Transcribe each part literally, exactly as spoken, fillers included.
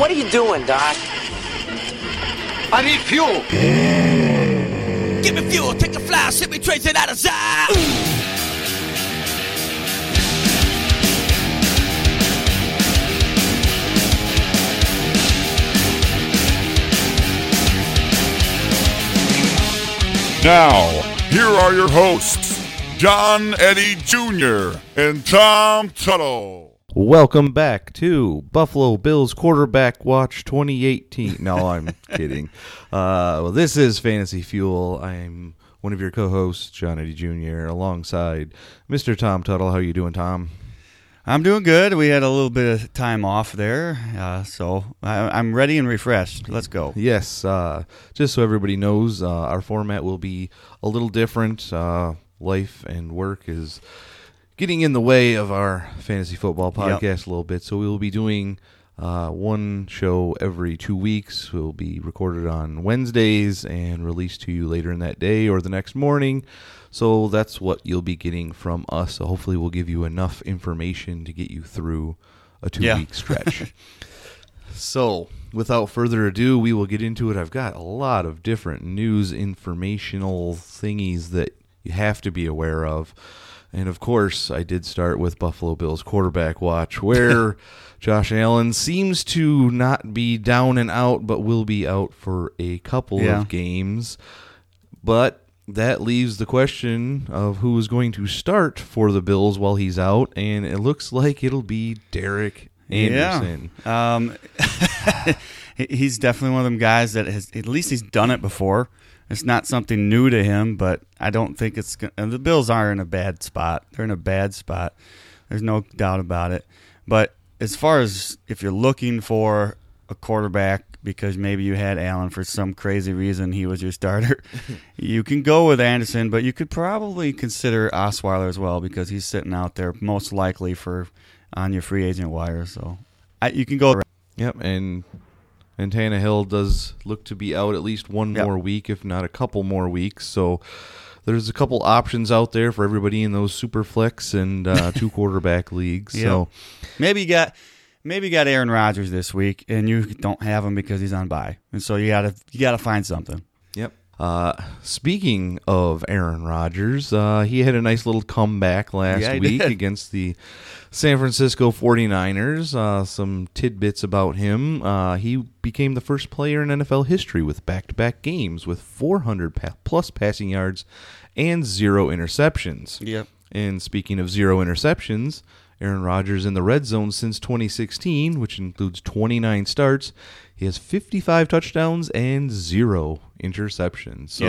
What are you doing, Doc? I need fuel. Give me fuel, take a fly, ship me trace it out of sight. Now, here are your hosts, John Eddie Junior and Tom Tuttle. Welcome back to Buffalo Bills Quarterback Watch twenty eighteen. No, I'm kidding. Uh, well, this is Fantasy Fuel. I'm one of your co-hosts, John Eddie Junior, alongside Mister Tom Tuttle. How are you doing, Tom? I'm doing good. We had a little bit of time off there, uh, so I, I'm ready and refreshed. Let's go. Yes. Uh, just so everybody knows, uh, our format will be a little different. Uh, life and work is getting in the way of our fantasy football podcast yep. a little bit, so we will be doing uh, one show every two weeks. It will be recorded on Wednesdays and released to you later in that day or the next morning. So that's what you'll be getting from us. So hopefully we'll give you enough information to get you through a two-week yeah. stretch. So without further ado, we will get into it. I've got a lot of different news informational thingies that you have to be aware of. And, of course, I did start with Buffalo Bills Quarterback Watch, where Josh Allen seems to not be down and out, but will be out for a couple yeah. of games. But that leaves the question of who is going to start for the Bills while he's out, and it looks like it'll be Derek Anderson. Yeah. Um, he's definitely one of them guys that has, at least he's done it before. It's not something new to him, but I don't think it's – the Bills are in a bad spot. They're in a bad spot. There's no doubt about it. But as far as if you're looking for a quarterback, because maybe you had Allen for some crazy reason, he was your starter. You can go with Anderson, but you could probably consider Osweiler as well because he's sitting out there most likely for on your free agent wire. So I, you can go. Yep, and and Tannehill does look to be out at least one yep. more week, if not a couple more weeks. So there's a couple options out there for everybody in those super flex and uh, two quarterback leagues. Yep. So maybe you got. Maybe you got Aaron Rodgers this week, and you don't have him because he's on bye, and so you gotta you gotta find something. Yep. Uh, speaking of Aaron Rodgers, uh, he had a nice little comeback last yeah, week did. against the San Francisco forty-niners. Uh, some tidbits about him: uh, he became the first player in N F L history with back-to-back games with four hundred plus passing yards and zero interceptions. Yep. And speaking of zero interceptions, Aaron Rodgers in the red zone since twenty sixteen, which includes twenty-nine starts. He has fifty-five touchdowns and zero interceptions. So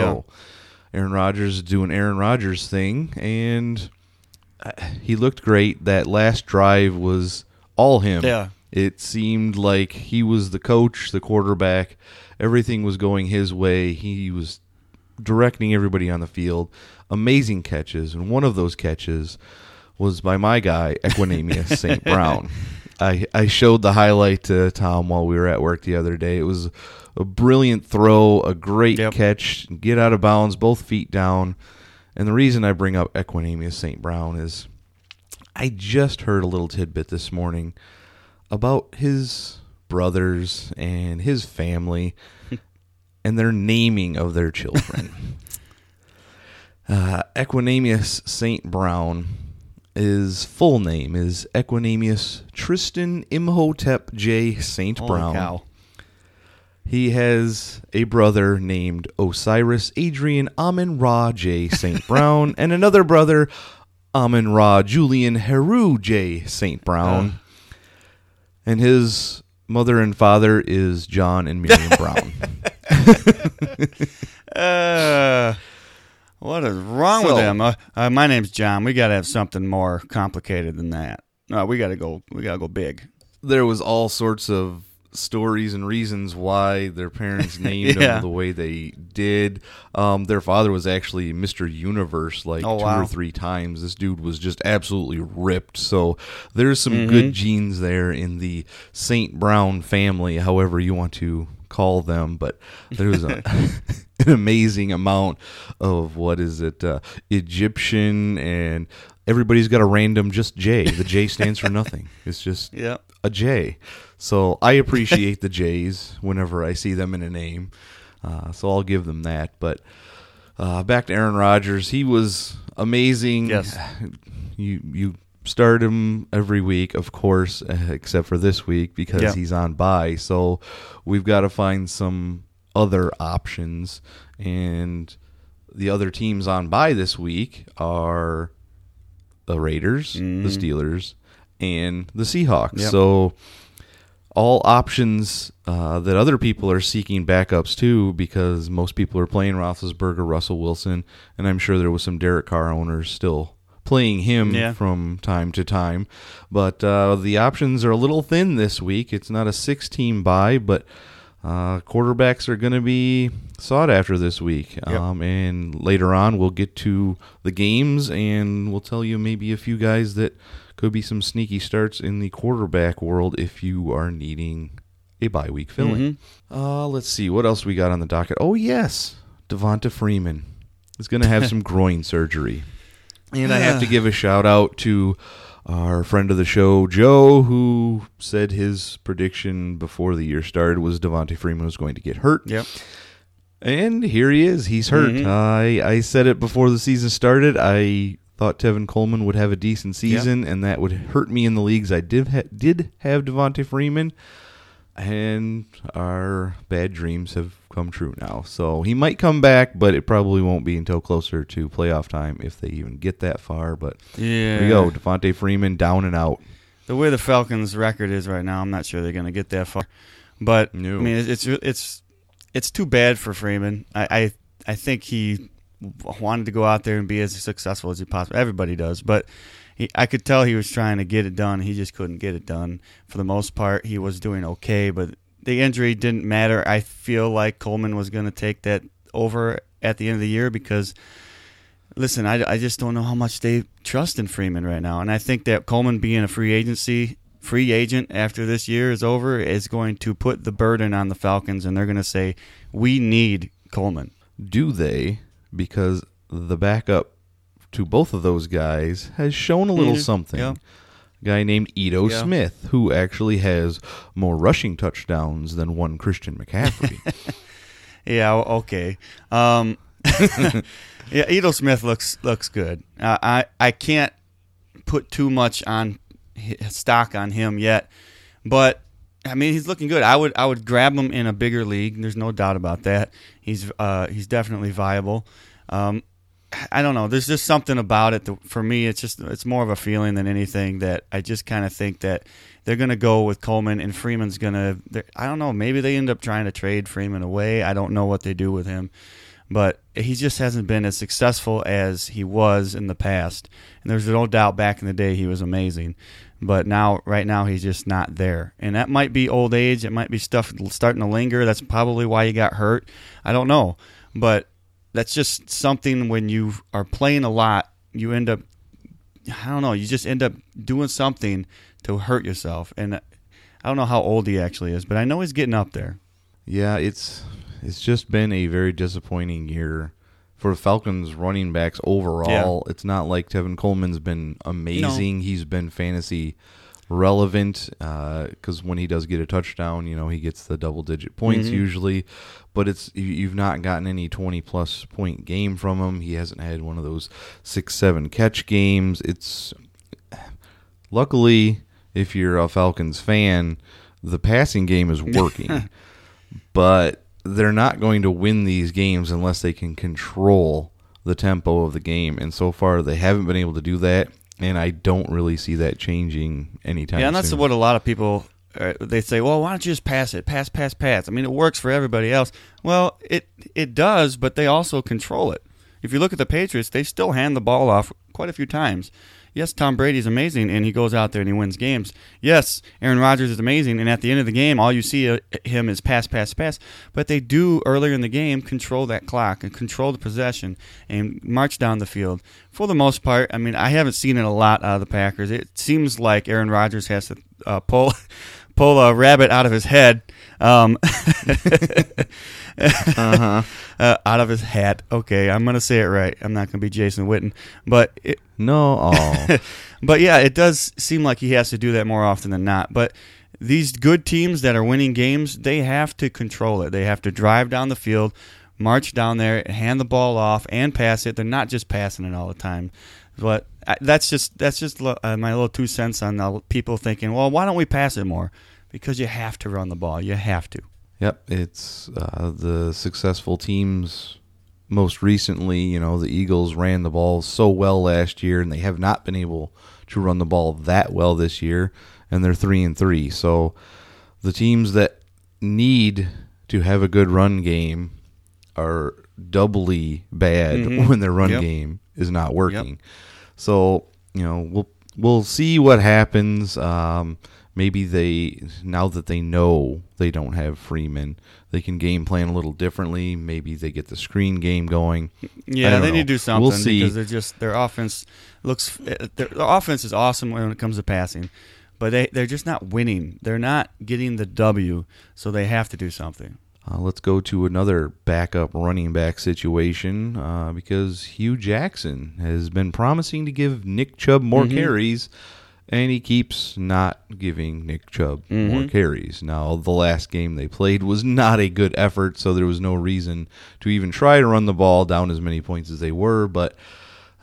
yeah. Aaron Rodgers is doing Aaron Rodgers thing, and he looked great. That last drive was all him. Yeah. It seemed like he was the coach, the quarterback. Everything was going his way. He was directing everybody on the field. Amazing catches, and one of those catches was by my guy, Equanimeous Saint Brown. I, I showed the highlight to Tom while we were at work the other day. It was a brilliant throw, a great yep. catch, get out of bounds, both feet down. And the reason I bring up Equanimeous Saint Brown is I just heard a little tidbit this morning about his brothers and his family and their naming of their children. uh, Equanimeous Saint Brown, his full name is Equanimeous Tristan Imhotep J. Saint Brown. Holy cow. He has a brother named Osiris Adrian Amen-Ra J. Saint Brown and another brother, Amen-Ra Julian Heru J. Saint Brown. Uh. And his mother and father is John and Miriam Brown. uh What is wrong so, with them? Uh, uh, my name's John. We got to have something more complicated than that. No, we got to go. We got to go big. There was all sorts of stories and reasons why their parents named yeah. them the way they did. Um, their father was actually Mister Universe, like oh, two wow. or three times. This dude was just absolutely ripped. So there's some mm-hmm. good genes there in the Saint Brown family, however you want to call them, but there was a, an amazing amount of, what is it, uh, Egyptian, and everybody's got a random just J. The J stands for nothing. It's just yeah. a J. So I appreciate the J's whenever I see them in a name, uh, so I'll give them that. But uh, back to Aaron Rodgers. He was amazing. Yes. You you start him every week, of course, except for this week because yeah. he's on bye. So we've got to find some other options. And the other teams on bye this week are the Raiders, mm. the Steelers, and the Seahawks. Yep. So all options uh, that other people are seeking backups to, because most people are playing Roethlisberger, Russell Wilson, and I'm sure there was some Derek Carr owners still playing him yeah. from time to time. But uh, the options are a little thin this week. It's not a six-team bye, but uh, quarterbacks are going to be sought after this week. Yep. Um, and later on, we'll get to the games, and we'll tell you maybe a few guys that could be some sneaky starts in the quarterback world if you are needing a bye week filling. Mm-hmm. Uh, let's see. What else we got on the docket? Oh, yes. Devonta Freeman is going to have some groin surgery. And I have to give a shout-out to our friend of the show, Joe, who said his prediction before the year started was Devonta Freeman was going to get hurt. Yep. And here he is. He's hurt. Mm-hmm. I, I said it before the season started. I thought Tevin Coleman would have a decent season, yep. and that would hurt me in the leagues. I did, ha- did have Devonta Freeman, and our bad dreams have come true now. So he might come back, but it probably won't be until closer to playoff time if they even get that far. But yeah. there you go, Devonta Freeman down and out. The way the Falcons' record is right now, I'm not sure they're going to get that far. But no. I mean, it's it's it's too bad for Freeman. I, I I think he wanted to go out there and be as successful as he possibly. Everybody does, but. He, I could tell he was trying to get it done. He just couldn't get it done. For the most part, he was doing okay, but the injury didn't matter. I feel like Coleman was going to take that over at the end of the year because, listen, I, I just don't know how much they trust in Freeman right now. And I think that Coleman being a free agency, free agent after this year is over is going to put the burden on the Falcons, and they're going to say, we need Coleman. Do they? Because the backup to both of those guys has shown a little something. Yeah. A guy named Ito yeah. Smith, who actually has more rushing touchdowns than one Christian McCaffrey. yeah, okay. Um, yeah, Ito Smith looks looks good. Uh, I, I can't put too much on stock on him yet, but I mean, he's looking good. I would I would grab him in a bigger league. There's no doubt about that. He's uh, he's definitely viable. Um I don't know. There's just something about it. For me, it's just it's more of a feeling than anything that I just kind of think that they're going to go with Coleman and Freeman's going to – I don't know. Maybe they end up trying to trade Freeman away. I don't know what they do with him. But he just hasn't been as successful as he was in the past. And there's no doubt back in the day he was amazing. But now, right now he's just not there. And that might be old age. It might be stuff starting to linger. That's probably why he got hurt. I don't know. But – that's just something when you are playing a lot, you end up, I don't know, you just end up doing something to hurt yourself. And I don't know how old he actually is, but I know he's getting up there. Yeah, it's it's just been a very disappointing year for Falcons running backs overall. Yeah. It's not like Tevin Coleman's been amazing. No. He's been fantasy relevant because uh, when he does get a touchdown, you know, he gets the double-digit points mm-hmm. usually. But it's you've not gotten any twenty-plus point game from him. He hasn't had one of those six, seven catch games. It's luckily, if you're a Falcons fan, the passing game is working. But they're not going to win these games unless they can control the tempo of the game. And so far, they haven't been able to do that. And I don't really see that changing anytime soon. Yeah, and that's soon. What a lot of people, uh, they say, well, why don't you just pass it? Pass, pass, pass. I mean, it works for everybody else. Well, it it does, but they also control it. If you look at the Patriots, they still hand the ball off quite a few times. Yes, Tom Brady's amazing, and he goes out there and he wins games. Yes, Aaron Rodgers is amazing, and at the end of the game, all you see him is pass, pass, pass. But they do, earlier in the game, control that clock and control the possession and march down the field. For the most part, I mean, I haven't seen it a lot out of the Packers. It seems like Aaron Rodgers has to uh, pull pull a rabbit out of his head. Um, uh-huh. uh, out of his hat. Okay, I'm going to say it right. I'm not going to be Jason Witten. But it, no. Oh. But, yeah, it does seem like he has to do that more often than not. But these good teams that are winning games, they have to control it. They have to drive down the field, march down there, hand the ball off, and pass it. They're not just passing it all the time. But I, that's just that's just uh, my little two cents on uh, people thinking, well, why don't we pass it more? Because you have to run the ball. You have to. Yep. It's uh, the successful teams most recently. You know, the Eagles ran the ball so well last year, and they have not been able to run the ball that well this year, and they're three and three. So the teams that need to have a good run game are doubly bad mm-hmm. when their run yep. game is not working. Yep. So, you know, we'll we'll see what happens. Um, maybe they, now that they know they don't have Freeman, they can game plan a little differently. Maybe they get the screen game going. Yeah, they know. need to do something. We'll see. Because they're just, their offense looks, their offense is awesome when it comes to passing, but they, they're just not winning. They're not getting the W, so they have to do something. Uh, let's go to another backup running back situation uh, because Hugh Jackson has been promising to give Nick Chubb more mm-hmm. carries, and he keeps not giving Nick Chubb mm-hmm. more carries. Now, the last game they played was not a good effort, so there was no reason to even try to run the ball down as many points as they were, but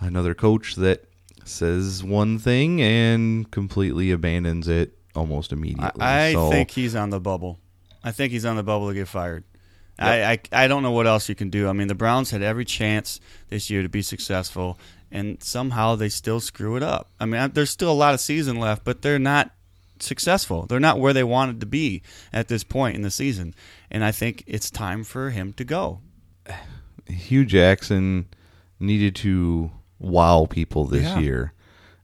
another coach that says one thing and completely abandons it almost immediately. I, I so, think he's on the bubble. I think he's on the bubble to get fired. Yep. I, I I don't know what else you can do. I mean, the Browns had every chance this year to be successful, and somehow they still screw it up. I mean, I, there's still a lot of season left, but they're not successful. They're not where they wanted to be at this point in the season, and I think it's time for him to go. Hugh Jackson needed to wow people this yeah. year,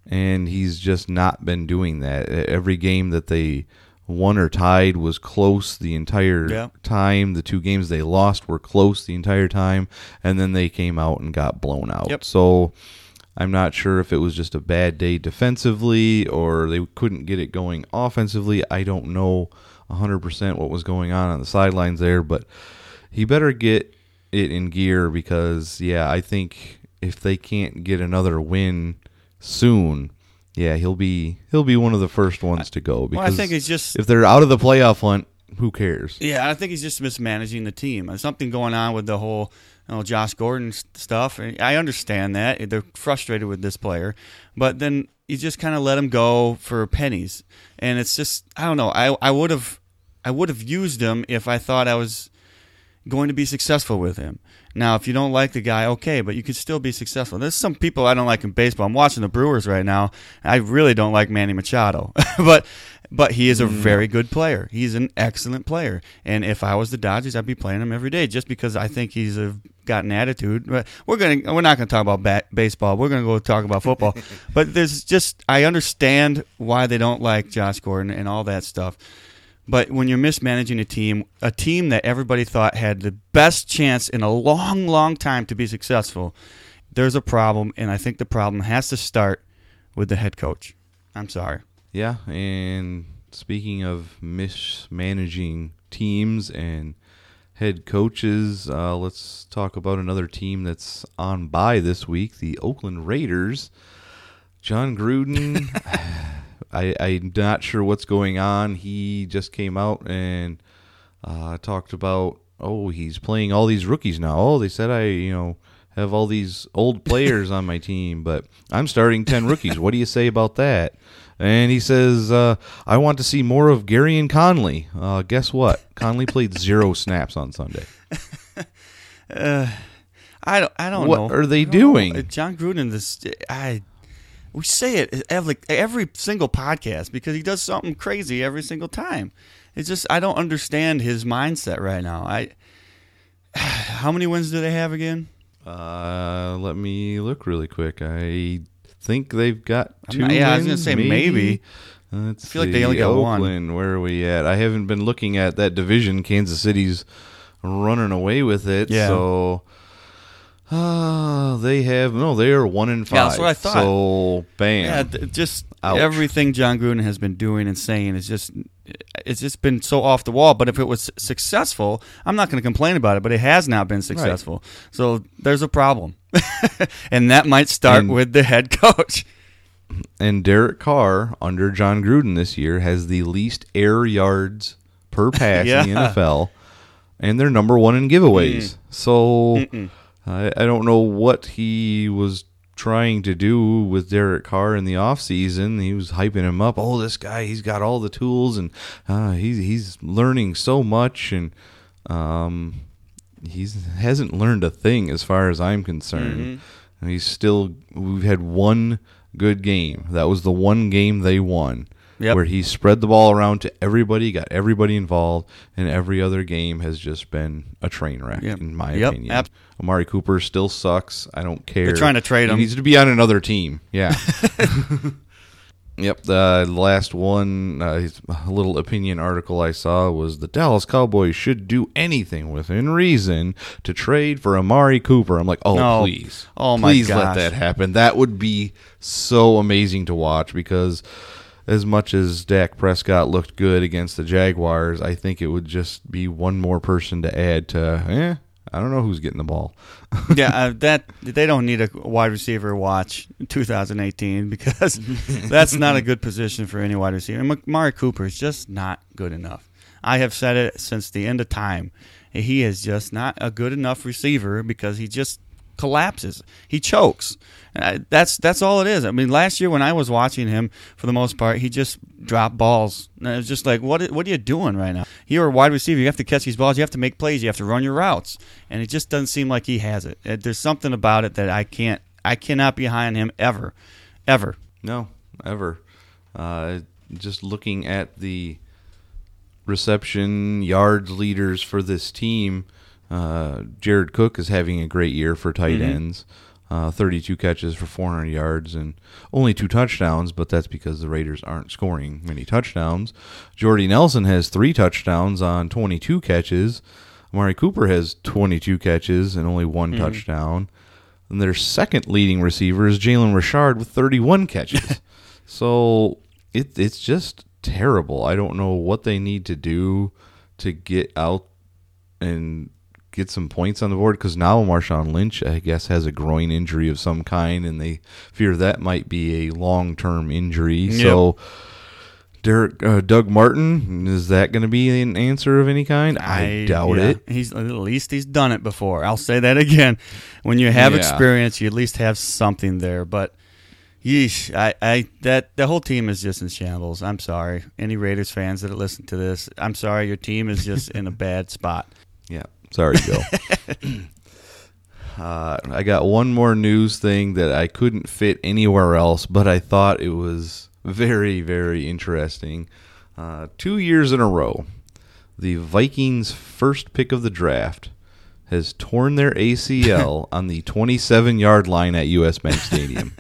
and he's just not been doing that. Every game that they won or tied was close the entire yeah. time. The two games they lost were close the entire time, and then they came out and got blown out. Yep. So I'm not sure if it was just a bad day defensively or they couldn't get it going offensively. I don't know one hundred percent what was going on on the sidelines there, but he better get it in gear because, yeah, I think if they can't get another win soon, yeah, he'll be he'll be one of the first ones to go because well, I think it's just, if they're out of the playoff hunt, who cares? Yeah, I think he's just mismanaging the team. There's something going on with the whole you know, Josh Gordon stuff. And I understand that. They're frustrated with this player. But then you just kind of let him go for pennies. And it's just, I don't know. I, I would have I would have used him if I thought I was going to be successful with him. Now, if you don't like the guy, okay, but you could still be successful. There's some people I don't like in baseball. I'm watching the Brewers right now. I really don't like Manny Machado, but but he is a very good player. He's an excellent player, and if I was the Dodgers, I'd be playing him every day just because I think he's a, got an attitude. We're gonna we're not gonna talk about bat, baseball. We're gonna go talk about football. But there's just I understand why they don't like Josh Gordon and all that stuff. But when you're mismanaging a team, a team that everybody thought had the best chance in a long, long time to be successful, there's a problem, and I think the problem has to start with the head coach. I'm sorry. Yeah, and speaking of mismanaging teams and head coaches, uh, let's talk about another team that's on bye this week, the Oakland Raiders. John Gruden... I, I'm not sure what's going on. He just came out and uh, talked about, oh, he's playing all these rookies now. Oh, they said I, you know, have all these old players on my team, but I'm starting ten rookies. What do you say about that? And he says, uh, I want to see more of Gary and Conley. Uh, guess what? Conley played zero snaps on Sunday. uh, I don't. I don't what know. What are they doing? Know. John Gruden, this I. We say it every, every single podcast because he does something crazy every single time. It's just I don't understand his mindset right now. I how many wins do they have again? Uh, let me look really quick. I think they've got two. Not, yeah, wins, I was gonna say maybe. maybe. Let's I feel see. like they only got Oakland, one. Where are we at? I haven't been looking at that division. Kansas City's running away with it. Yeah. So. Uh, they have no. They are one in five. Yeah, that's what I thought. So bam. Yeah, just Ouch. everything John Gruden has been doing and saying is just it's just been so off the wall. But if it was successful, I'm not going to complain about it, but it has not been successful. Right. So there's a problem. And that might start and, with the head coach. And Derek Carr, under John Gruden this year, has the least air yards per pass yeah. in the N F L. And they're number one in giveaways. Mm. So I, I don't know what he was trying to do with Derek Carr in the offseason. He was hyping him up. Oh, this guy, he's got all the tools, and uh, he's, he's learning so much. And um, he hasn't learned a thing as far as I'm concerned. Mm-hmm. And he's still – we've had one good game. That was the one game they won. Yep. Where he spread the ball around to everybody, got everybody involved, and every other game has just been a train wreck, yep. in my yep. opinion. Ab- Amari Cooper still sucks. I don't care. They're trying to trade he him. He needs to be on another team. Yeah. Yep. The last one, uh, little opinion article I saw was the Dallas Cowboys should do anything within reason to trade for Amari Cooper. I'm like, oh, no. please. Oh, my Please gosh. Let that happen. That would be so amazing to watch because – as much as Dak Prescott looked good against the Jaguars, I think it would just be one more person to add to, eh, I don't know who's getting the ball. yeah, uh, that they don't need a wide receiver watch in two thousand eighteen because that's not a good position for any wide receiver. And Amari Cooper is just not good enough. I have said it since the end of time. He is just not a good enough receiver because he just collapses. He chokes. Uh, that's that's all it is. I mean, last year when I was watching him, for the most part, he just dropped balls. And it was just like, what what are you doing right now? You're a wide receiver. You have to catch these balls. You have to make plays. You have to run your routes. And it just doesn't seem like he has it. There's something about it that I can't. I cannot be high on him ever, ever. No, ever. Uh, just looking at the reception yards leaders for this team. Uh, Jared Cook is having a great year for tight mm-hmm. ends, uh, thirty-two catches for four hundred yards and only two touchdowns, but that's because the Raiders aren't scoring many touchdowns. Jordy Nelson has three touchdowns on twenty-two catches. Amari Cooper has twenty-two catches and only one mm-hmm. touchdown. And their second leading receiver is Jalen Richard with thirty-one catches. So it it's just terrible. I don't know what they need to do to get out and get some points on the board, because now Marshawn Lynch, I guess, has a groin injury of some kind, and they fear that might be a long-term injury. Yep. So Derek, uh, Doug Martin, is that going to be an answer of any kind? I, I doubt yeah. it. He's at least he's done it before. I'll say that again. When you have yeah. experience, you at least have something there. But yeesh, I, I that the whole team is just in shambles. I'm sorry. Any Raiders fans that listen to this, I'm sorry. Your team is just in a bad spot. Yeah. Sorry, Joe. uh, I got one more news thing that I couldn't fit anywhere else, but I thought it was very, very interesting. Uh, two years in a row, the Vikings' first pick of the draft has torn their A C L on the twenty-seven-yard line at U S Bank Stadium.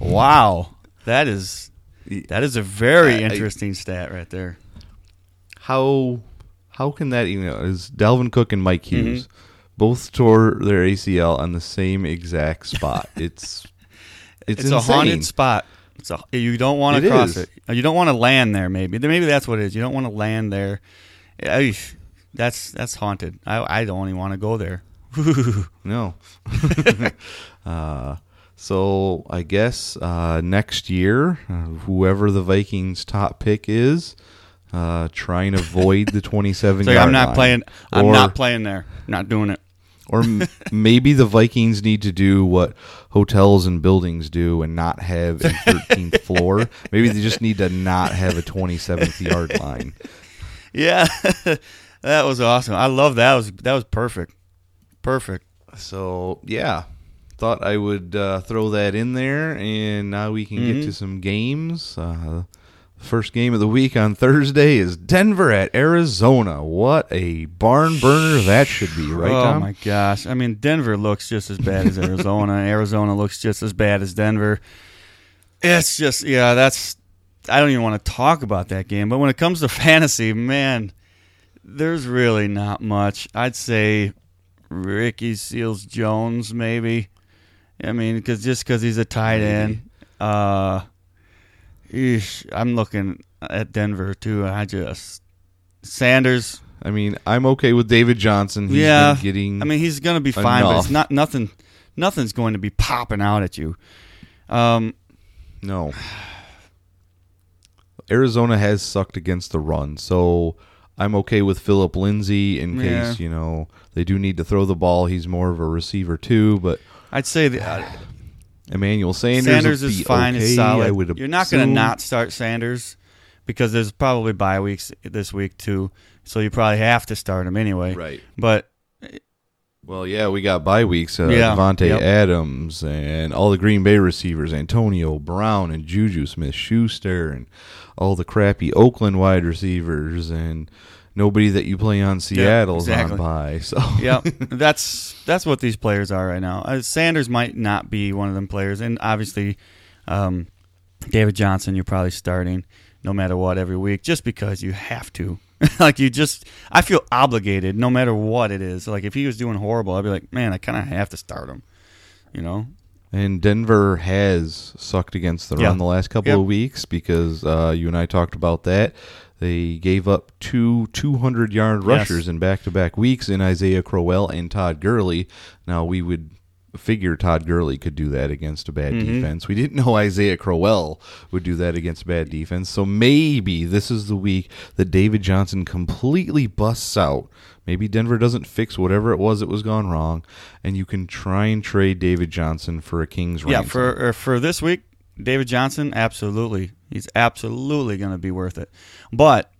Wow. That is, that is a very I, interesting I, stat right there. How... How can that even, is Dalvin Cook and Mike Hughes mm-hmm. both tore their A C L on the same exact spot? It's it's, it's a haunted spot. It's a, you don't want to cross is. it. You don't want to land there. Maybe maybe that's what it is. You don't want to land there. That's that's haunted. I I don't even want to go there. No. uh, so I guess uh, next year, whoever the Vikings' top pick is. Uh, try and avoid the twenty-seven. So I'm not line. playing. I'm or, not playing there. Not doing it. Or m- maybe the Vikings need to do what hotels and buildings do and not have a thirteenth floor. Maybe they just need to not have a twenty-seventh yard line. Yeah, that was awesome. I love that. That was that was perfect. Perfect. So yeah, thought I would uh, throw that in there, and now we can mm-hmm. get to some games. Uh, First game of the week on Thursday is Denver at Arizona. What a barn burner that should be, right, Tom? Oh, my gosh. I mean, Denver looks just as bad as Arizona. Arizona looks just as bad as Denver. It's just, yeah, that's – I don't even want to talk about that game. But when it comes to fantasy, man, there's really not much. I'd say Ricky Seals-Jones maybe. I mean, cause, just because he's a tight end. Uh Eesh, I'm looking at Denver, too, and I just Sanders. I mean, I'm okay with David Johnson. He's yeah, been getting I mean, he's going to be fine, enough. But it's not nothing. Nothing's going to be popping out at you. Um, no. Arizona has sucked against the run, so I'm okay with Phillip Lindsay in yeah. case, you know, they do need to throw the ball. He's more of a receiver too, but I'd say the uh, Emmanuel Sanders, Sanders is fine. Okay, is solid. You're not going to not start Sanders because there's probably bye weeks this week too, so you probably have to start him anyway. Right. But well, yeah, we got bye weeks. Uh, yeah. Devontae yep. Adams and all the Green Bay receivers, Antonio Brown and Juju Smith-Schuster and all the crappy Oakland wide receivers and nobody that you play on Seattle's yep, exactly. on bye. So yeah, that's that's what these players are right now. Uh, Sanders might not be one of them players, and obviously um, David Johnson you're probably starting no matter what every week just because you have to. Like, you just, I feel obligated no matter what it is. Like, if he was doing horrible, I'd be like, man, I kind of have to start him, you know? And Denver has sucked against the yeah. run the last couple yep. of weeks because uh, you and I talked about that. They gave up two two hundred-yard rushers yes. in back-to-back weeks in Isaiah Crowell and Todd Gurley. Now, we would figure Todd Gurley could do that against a bad mm-hmm. defense. We didn't know Isaiah Crowell would do that against a bad defense. So maybe this is the week that David Johnson completely busts out. Maybe Denver doesn't fix whatever it was that was gone wrong, and you can try and trade David Johnson for a king's ransom. Yeah, for or for this week, David Johnson, absolutely. He's absolutely going to be worth it. But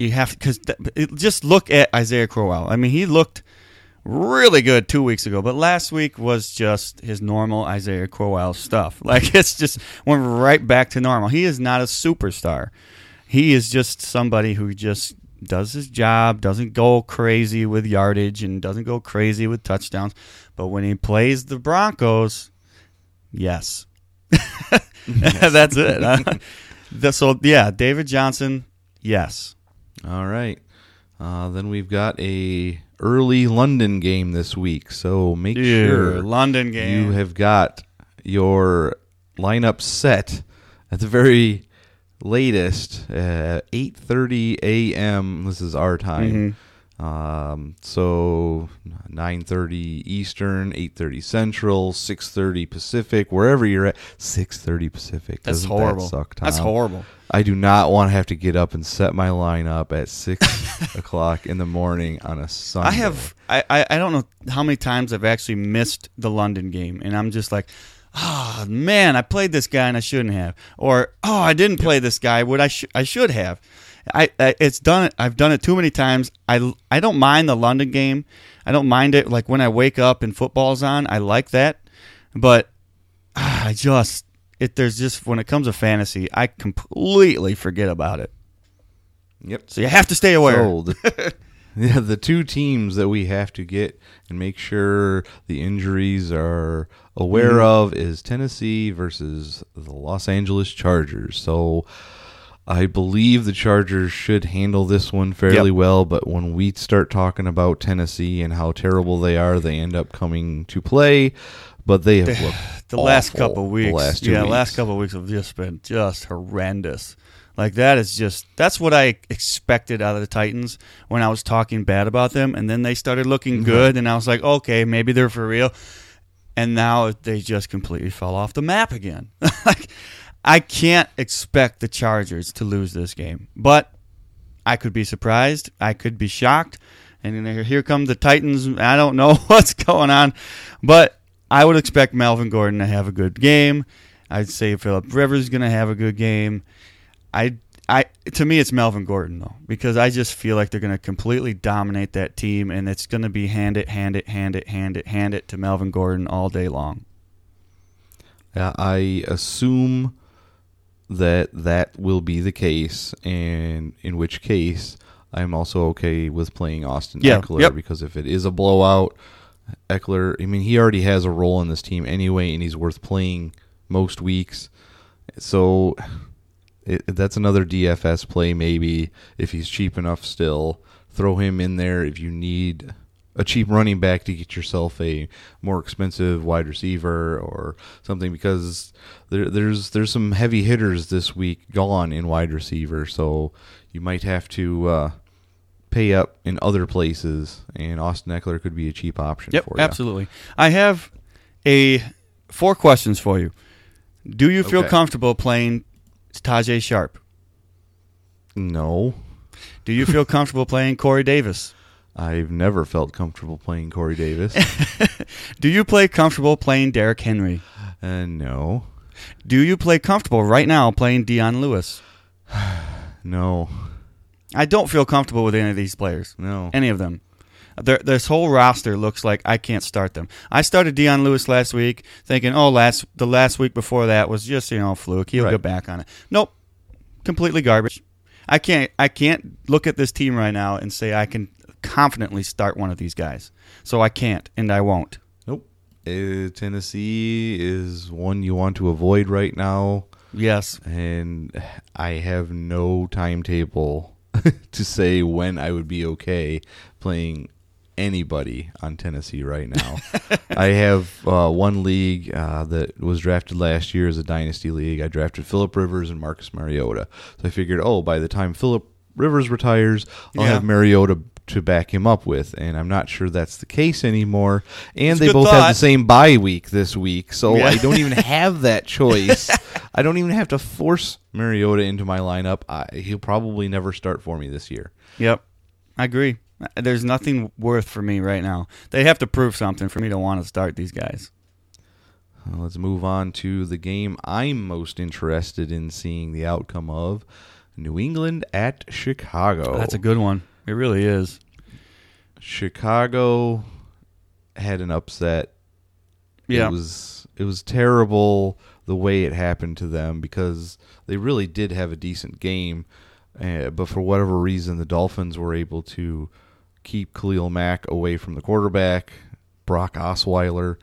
you have to, because th- just look at Isaiah Crowell. I mean, he looked really good two weeks ago, but last week was just his normal Isaiah Crowell stuff. Like, it's just went right back to normal. He is not a superstar. He is just somebody who just does his job, doesn't go crazy with yardage and doesn't go crazy with touchdowns. But when he plays the Broncos, yes. yes. That's it. So, yeah, David Johnson, yes. All right. Uh, then we've got a early London game this week, so make Dude, sure London game. You have got your lineup set at the very latest at eight thirty a.m. This is our time, mm-hmm. um, so nine thirty Eastern, eight thirty Central, six thirty Pacific, wherever you're at. six thirty Pacific. That's Doesn't horrible. That suck, Tom? That's horrible. I do not want to have to get up and set my lineup at six o'clock in the morning on a Sunday. I have, I, I don't know how many times I've actually missed the London game, and I'm just like, oh man, I played this guy and I shouldn't have, or oh, I didn't play this guy, what I sh- I should have. I, I it's done. I've done it too many times. I, I don't mind the London game. I don't mind it. Like when I wake up and football's on, I like that, but ah, I just. It, there's just when it comes to fantasy, I completely forget about it. Yep. So you have to stay aware. So the, yeah, the two teams that we have to get and make sure the injuries are aware of is Tennessee versus the Los Angeles Chargers. So I believe the Chargers should handle this one fairly yep. well, but when we start talking about Tennessee and how terrible they are, they end up coming to play. But they have looked the last couple of weeks. The last two yeah, weeks. last couple of weeks have just been just horrendous. Like that is just that's what I expected out of the Titans when I was talking bad about them, and then they started looking mm-hmm. good, and I was like, okay, maybe they're for real. And now they just completely fell off the map again. Like I can't expect the Chargers to lose this game, but I could be surprised. I could be shocked, and then here come the Titans. I don't know what's going on, but. I would expect Melvin Gordon to have a good game. I'd say Phillip Rivers is going to have a good game. I, I, to me, it's Melvin Gordon, though, because I just feel like they're going to completely dominate that team, and it's going to be hand it, hand it, hand it, hand it, hand it to Melvin Gordon all day long. Uh, I assume that that will be the case, and in which case I'm also okay with playing Austin yeah, Ekeler yep. because if it is a blowout – Ekeler, I mean, he already has a role in this team anyway, and he's worth playing most weeks. So it, that's another D F S play maybe if he's cheap enough still. Throw him in there if you need a cheap running back to get yourself a more expensive wide receiver or something, because there, there's there's some heavy hitters this week gone in wide receiver, so you might have to uh, pay up in other places, and Austin Ekeler could be a cheap option yep, for you. Absolutely. I have a four questions for you. Do you feel okay. comfortable playing Tajay Sharp? No. Do you feel comfortable playing Corey Davis? I've never felt comfortable playing Corey Davis. Do you play comfortable playing Derrick Henry? Uh, no. Do you play comfortable right now playing Deion Lewis? No. I don't feel comfortable with any of these players. No. Any of them. Their, this whole roster looks like I can't start them. I started Deion Lewis last week thinking, oh, last the last week before that was just, you know, fluke. He'll right. get back on it. Nope. Completely garbage. I can't. I can't look at this team right now and say I can confidently start one of these guys. So I can't, and I won't. Nope. Uh, Tennessee is one you want to avoid right now. Yes. And I have no timetable to say when I would be okay playing anybody on Tennessee right now. I have uh, one league uh, that was drafted last year as a dynasty league. I drafted Phillip Rivers and Marcus Mariota. So I figured, oh, by the time Phillip Rivers retires, I'll yeah. have Mariota to back him up with, and I'm not sure that's the case anymore. And it's they both thought. have the same bye week this week, so yeah. I don't even have that choice. I don't even have to force Mariota into my lineup. I, he'll probably never start for me this year. Yep, I agree. There's nothing worth for me right now. They have to prove something for me to want to start these guys. Well, let's move on to the game I'm most interested in seeing the outcome of. New England at Chicago. That's a good one. It really is. Chicago had an upset. Yeah. It was it was terrible the way it happened to them, because they really did have a decent game, uh, but for whatever reason the Dolphins were able to keep Khalil Mack away from the quarterback, Brock Osweiler,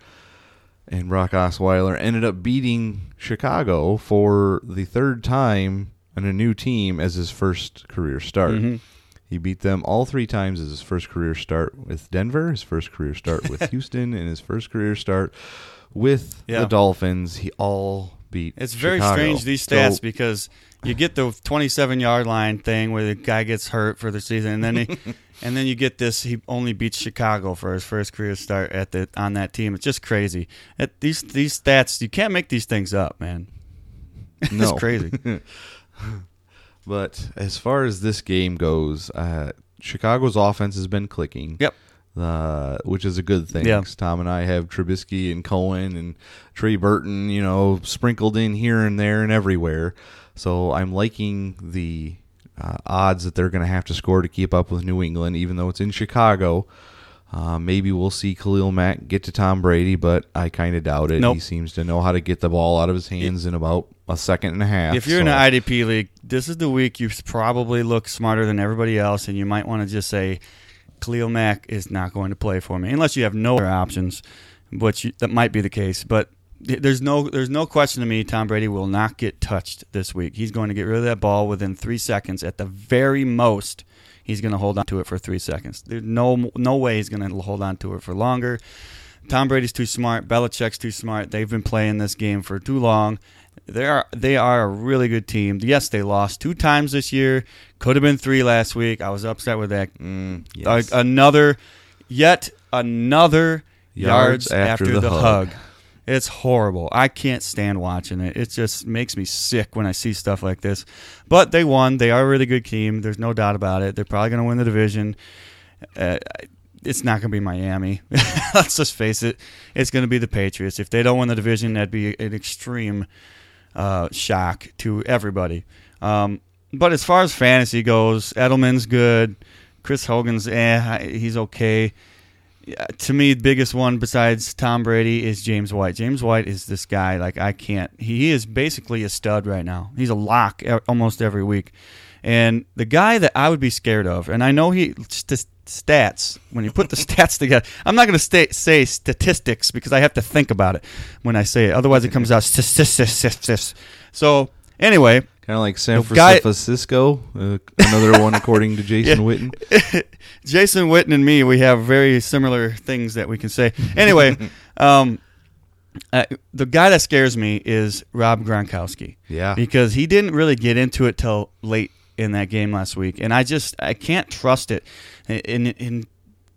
and Brock Osweiler ended up beating Chicago for the third time on a new team as his first career start. Mm-hmm. He beat them all three times as his first career start with Denver, his first career start with Houston, and his first career start with yeah. the Dolphins. He all beat It's Chicago. Very strange, these stats, so, because you get the twenty-seven-yard line thing where the guy gets hurt for the season, and then he, and then you get this, he only beats Chicago for his first career start at the on that team. It's just crazy. At these, these stats, you can't make these things up, man. No. It's crazy. But as far as this game goes, uh, Chicago's offense has been clicking. Yep. Uh, which is a good thing. Yeah. Tom and I have Trubisky and Cohen and Trey Burton, you know, sprinkled in here and there and everywhere. So I'm liking the uh, odds that they're going to have to score to keep up with New England, even though it's in Chicago. Uh, maybe we'll see Khalil Mack get to Tom Brady, but I kind of doubt it. Nope. He seems to know how to get the ball out of his hands in about a second and a half. If you're so. in an I D P league, this is the week you probably look smarter than everybody else, and you might want to just say, Khalil Mack is not going to play for me, unless you have no other options, which you, that might be the case. But there's no there's no question to me Tom Brady will not get touched this week. He's going to get rid of that ball within three seconds at the very most. He's going to hold on to it for three seconds. There's no no way he's going to hold on to it for longer. Tom Brady's too smart. Belichick's too smart. They've been playing this game for too long. They are they are a really good team. Yes, they lost two times this year. Could have been three last week. I was upset with that. Mm, yes. uh, another, yet another yards, yards after, after the, the hug. hug. It's horrible. I can't stand watching it. It just makes me sick when I see stuff like this. But they won. They are a really good team. There's no doubt about it. They're probably going to win the division. Uh, it's not going to be Miami. Let's just face it. It's going to be the Patriots. If they don't win the division, that'd be an extreme uh, shock to everybody. Um, but as far as fantasy goes, Edelman's good. Chris Hogan's, eh, he's okay. Yeah, to me, the biggest one besides Tom Brady is James White. James White is this guy, like, I can't. He is basically a stud right now. He's a lock almost every week. And the guy that I would be scared of, and I know he st- stats, when you put the stats together, I'm not going to st- say statistics because I have to think about it when I say it. Otherwise, it comes out statistics. So, anyway. Kind of like San Francisco, uh, another one according to Jason yeah. Witten. Jason Witten and me, we have very similar things that we can say. Anyway, um, uh, the guy that scares me is Rob Gronkowski. Yeah. Because he didn't really get into it till late in that game last week. And I just I can't trust it. And, and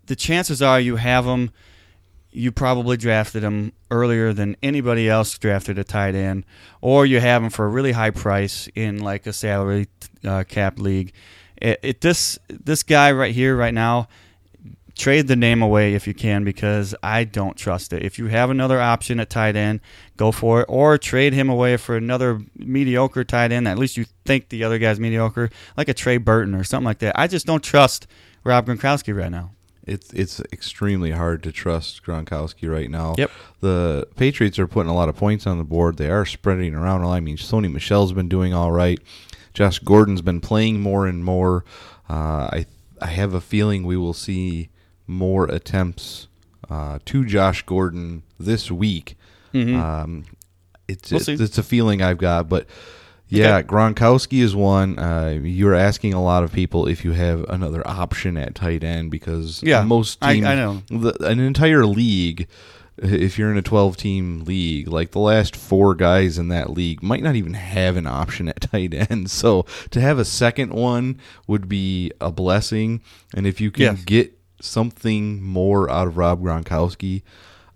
the chances are you have him, you probably drafted him earlier than anybody else drafted a tight end, or you have him for a really high price in like a salary uh, cap league. It, it this this guy right here, right now, trade the name away if you can, because I don't trust it. If you have another option at tight end, go for it, or trade him away for another mediocre tight end. At least you think the other guy's mediocre, like a Trey Burton or something like that. I just don't trust Rob Gronkowski right now. It's it's extremely hard to trust Gronkowski right now. Yep. The Patriots are putting a lot of points on the board. They are spreading around. I mean, Sony Michelle's been doing all right. Josh Gordon's been playing more and more. Uh, I I have a feeling we will see more attempts uh, to Josh Gordon this week. Mm-hmm. Um, it's we'll it, it's a feeling I've got, but. Yeah, okay. Gronkowski is one. Uh, you're asking a lot of people if you have another option at tight end, because yeah, most teams, I, I know. The, an entire league, if you're in a twelve-team league, like the last four guys in that league might not even have an option at tight end. So to have a second one would be a blessing. And if you can yes. get something more out of Rob Gronkowski,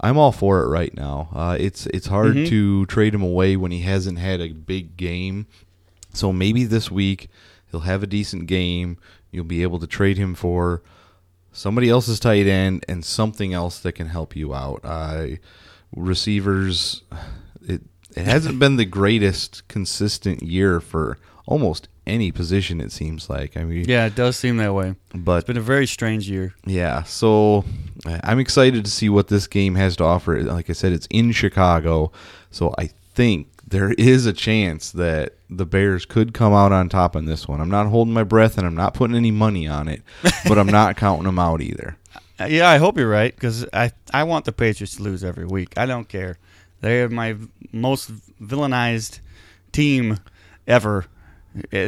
I'm all for it right now. Uh, it's it's hard mm-hmm. to trade him away when he hasn't had a big game. So maybe this week he'll have a decent game. You'll be able to trade him for somebody else's tight end and something else that can help you out. Uh, receivers, it, it hasn't been the greatest consistent year for almost any position, it seems like. I mean, yeah, it does seem that way. But it's been a very strange year. Yeah, so I'm excited to see what this game has to offer. Like I said, it's in Chicago, so I think there is a chance that the Bears could come out on top on this one. I'm not holding my breath, and I'm not putting any money on it, but I'm not counting them out either. Yeah, I hope you're right, because I, I want the Patriots to lose every week. I don't care. They are my most villainized team ever.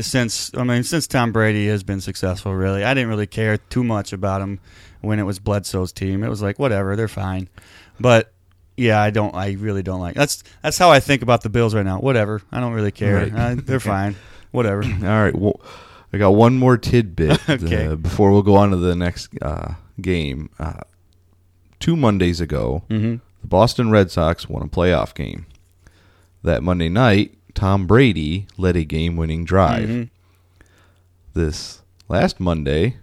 Since I mean, since Tom Brady has been successful, really, I didn't really care too much about him when it was Bledsoe's team. It was like whatever, they're fine. But yeah, I don't, I really don't like. That's that's how I think about the Bills right now. Whatever, I don't really care. Right. Uh, they're fine. Whatever. All right. Well, I got one more tidbit okay. uh, before we'll go on to the next uh, game. Uh, two Mondays ago, mm-hmm. the Boston Red Sox won a playoff game. That Monday night, Tom Brady led a game-winning drive. Mm-hmm. This last Monday,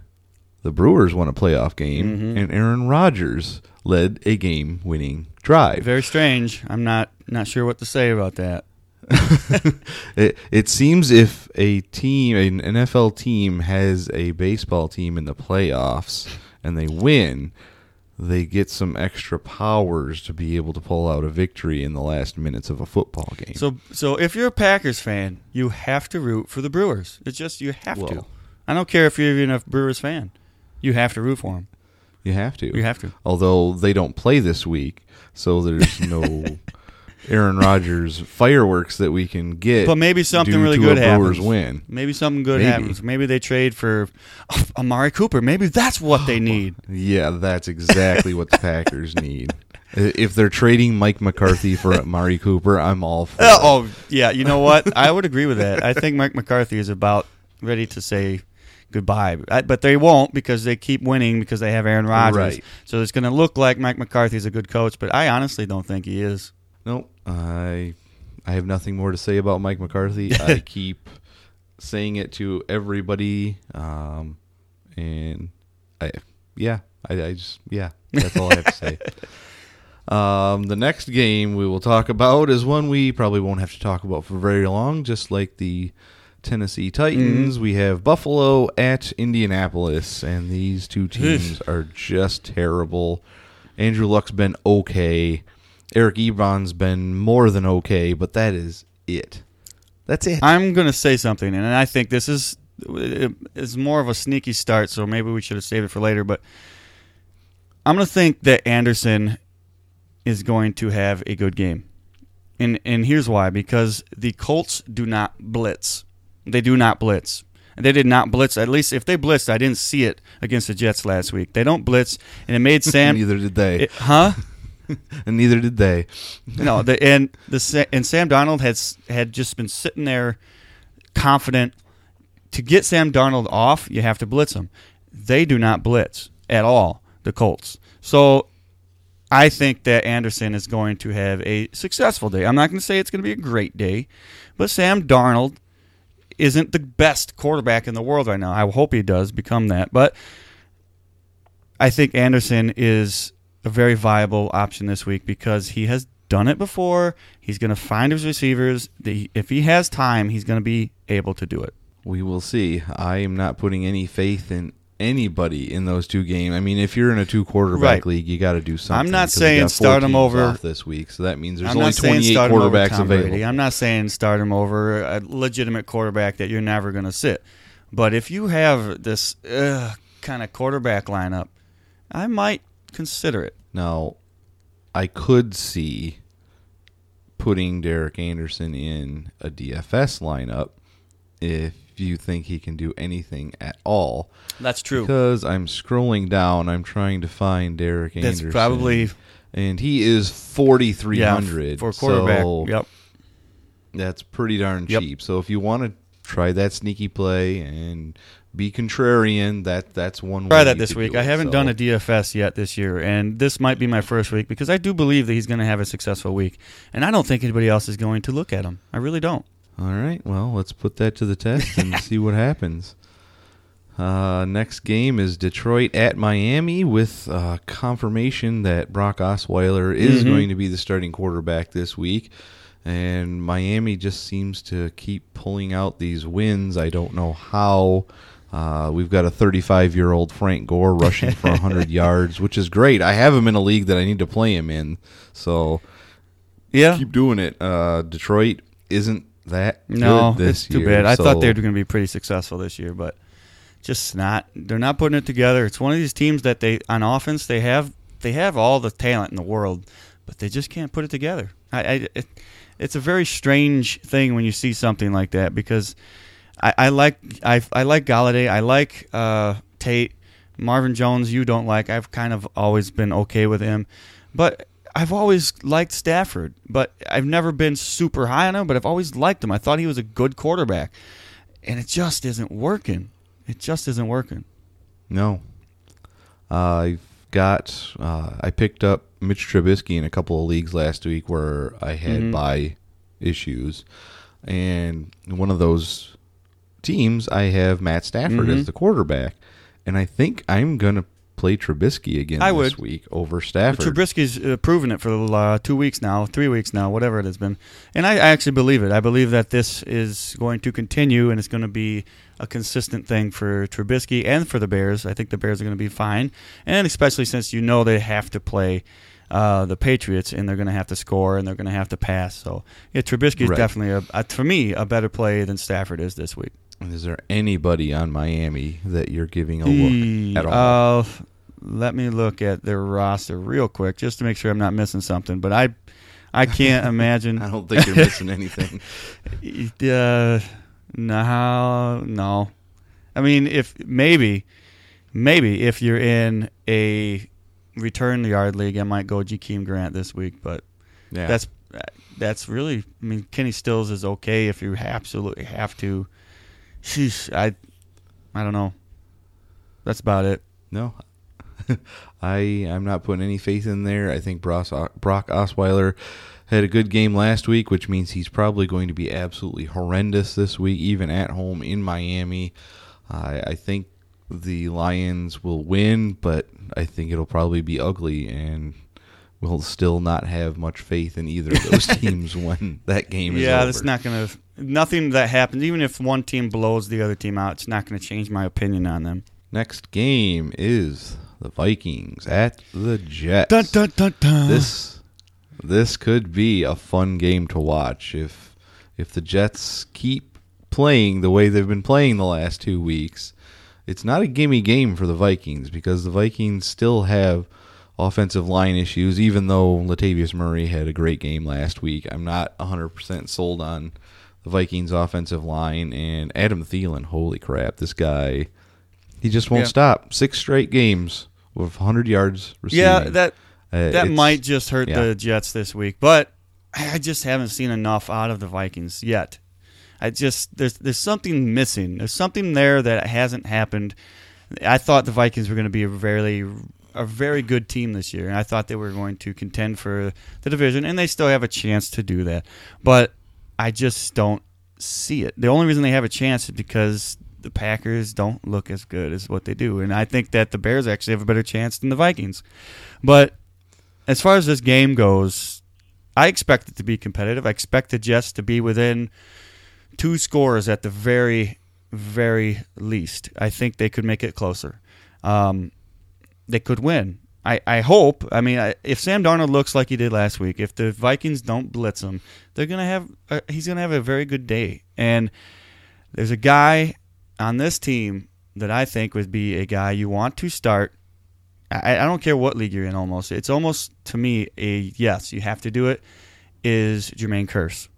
the Brewers won a playoff game, mm-hmm. and Aaron Rodgers led a game-winning drive. Very strange. I'm not, not sure what to say about that. it, it seems if a team, an N F L team has a baseball team in the playoffs and they win, they get some extra powers to be able to pull out a victory in the last minutes of a football game. So so if you're a Packers fan, you have to root for the Brewers. It's just you have well, to. I don't care if you're even a Brewers fan. You have to root for them. You have to. You have to. Although they don't play this week, so there's no Aaron Rodgers fireworks that we can get. But maybe something really good happens. Brewers win. Maybe something good maybe. happens. Maybe they trade for oh, Amari Cooper. Maybe that's what they need. Yeah, that's exactly what the Packers need. If they're trading Mike McCarthy for Amari Cooper, I'm all for it. Oh, yeah. You know what? I would agree with that. I think Mike McCarthy is about ready to say goodbye. But they won't, because they keep winning because they have Aaron Rodgers. Right. So it's going to look like Mike McCarthy is a good coach, but I honestly don't think he is. Nope. I I have nothing more to say about Mike McCarthy. I keep saying it to everybody, um, and I yeah, I, I just yeah, that's all I have to say. Um, the next game we will talk about is one we probably won't have to talk about for very long. Just like the Tennessee Titans, mm-hmm. we have Buffalo at Indianapolis, and these two teams are just terrible. Andrew Luck's been okay. Eric Ebron's been more than okay, but that is it. That's it. I'm going to say something, and I think this is it's more of a sneaky start, so maybe we should have saved it for later, but I'm going to think that Anderson is going to have a good game. And and here's why, because the Colts do not blitz. They do not blitz. They did not blitz. At least if they blitzed, I didn't see it against the Jets last week. They don't blitz, and it made Sam. Neither did they. It, huh? And neither did they. No, the, and the and Sam Darnold had had just been sitting there, confident. To get Sam Darnold off, you have to blitz him. They do not blitz at all, the Colts. So I think that Anderson is going to have a successful day. I'm not going to say it's going to be a great day, but Sam Darnold isn't the best quarterback in the world right now. I hope he does become that, but I think Anderson is a very viable option this week because he has done it before. He's going to find his receivers. If he has time, he's going to be able to do it. We will see. I am not putting any faith in anybody in those two games. I mean, if you're in a two-quarterback right. league, you got to do something. I'm not saying start him over this week, so that means there's I'm only twenty-eight quarterbacks available. I'm not saying start him over a legitimate quarterback that you're never going to sit. But if you have this uh, kind of quarterback lineup, I might consider it. Now, I could see putting Derek Anderson in a D F S lineup if you think he can do anything at all. That's true. Because I'm scrolling down, I'm trying to find Derek That's Anderson. That's probably... And he is forty-three hundred. Yeah, for quarterback, so yep. That's pretty darn yep. cheap. So if you want to try that sneaky play and be contrarian, that that's one way. Try that this week. I haven't so. done a D F S yet this year, and this might be my first week because I do believe that he's going to have a successful week, and I don't think anybody else is going to look at him. I really don't. All right, well, let's put that to the test and see what happens. Uh, next game is Detroit at Miami with uh, confirmation that Brock Osweiler is mm-hmm. going to be the starting quarterback this week. And Miami just seems to keep pulling out these wins. I don't know how. Uh, we've got a thirty-five-year-old Frank Gore rushing for one hundred yards, which is great. I have him in a league that I need to play him in. So yeah, keep doing it. Uh, Detroit isn't that no, good this it's too year, bad. I so. thought they were going to be pretty successful this year, but just not. They're not putting it together. It's one of these teams that they on offense they have they have all the talent in the world, but they just can't put it together. I, I it, it's a very strange thing when you see something like that because I, I like I I like Galladay, I like uh, Tate, Marvin Jones. You don't like. I've kind of always been okay with him, but I've always liked Stafford, but I've never been super high on him, but I've always liked him. I thought he was a good quarterback, and it just isn't working. It just isn't working. No. Uh, I've got uh, – I picked up Mitch Trubisky in a couple of leagues last week where I had mm-hmm. bye issues, and one of those teams I have Matt Stafford mm-hmm. as the quarterback, and I think I'm going to – play Trubisky again I this would. week over Stafford. But Trubisky's uh, proven it for uh, two weeks now, three weeks now, whatever it has been. And I, I actually believe it. I believe that this is going to continue and it's going to be a consistent thing for Trubisky and for the Bears. I think the Bears are going to be fine. And especially since you know they have to play uh, the Patriots and they're going to have to score and they're going to have to pass. So yeah, Trubisky is right. definitely, a, a, for me, a better play than Stafford is this week. Is there anybody on Miami that you're giving a look at all? Uh, let me look at their roster real quick just to make sure I'm not missing something. But I I can't imagine. I don't think you're missing anything. uh, no, no. I mean, if maybe, maybe if you're in a return yard league, I might go Jakeem Grant this week. But yeah. that's that's really. I mean, Kenny Stills is okay if you absolutely have to. Sheesh, I, I don't know. That's about it. No, I, I'm not putting any faith in there. I think Brock, Brock Osweiler had a good game last week, which means he's probably going to be absolutely horrendous this week, even at home in Miami. I, I think the Lions will win, but I think it'll probably be ugly, and we'll still not have much faith in either of those teams when that game is yeah, over. Yeah, that's not going to... Nothing that happens, even if one team blows the other team out, it's not going to change my opinion on them. Next game is the Vikings at the Jets. Dun, dun, dun, dun. This this could be a fun game to watch if if the Jets keep playing the way they've been playing the last two weeks. It's not a gimme game for the Vikings because the Vikings still have offensive line issues, even though Latavius Murray had a great game last week. I'm not one hundred percent sold on the Vikings offensive line, and Adam Thielen, holy crap, this guy, he just won't yeah. stop. Six straight games with one hundred yards receiving. Yeah, that uh, that might just hurt yeah. the Jets this week, but I just haven't seen enough out of the Vikings yet. I just there's there's something missing. There's something there that hasn't happened. I thought the Vikings were going to be a very a very good team this year, and I thought they were going to contend for the division, and they still have a chance to do that. But I just don't see it. The only reason they have a chance is because the Packers don't look as good as what they do, and I think that the Bears actually have a better chance than the Vikings. But as far as this game goes, I expect it to be competitive. I expect the Jets to be within two scores at the very, very least. I think they could make it closer. Um, they could win. I, I hope. I mean, I, if Sam Darnold looks like he did last week, if the Vikings don't blitz him, they're gonna have. A, he's gonna have a very good day. And there's a guy on this team that I think would be a guy you want to start. I, I don't care what league you're in. Almost, it's almost to me a yes. You have to do it. Is Jermaine Kearse.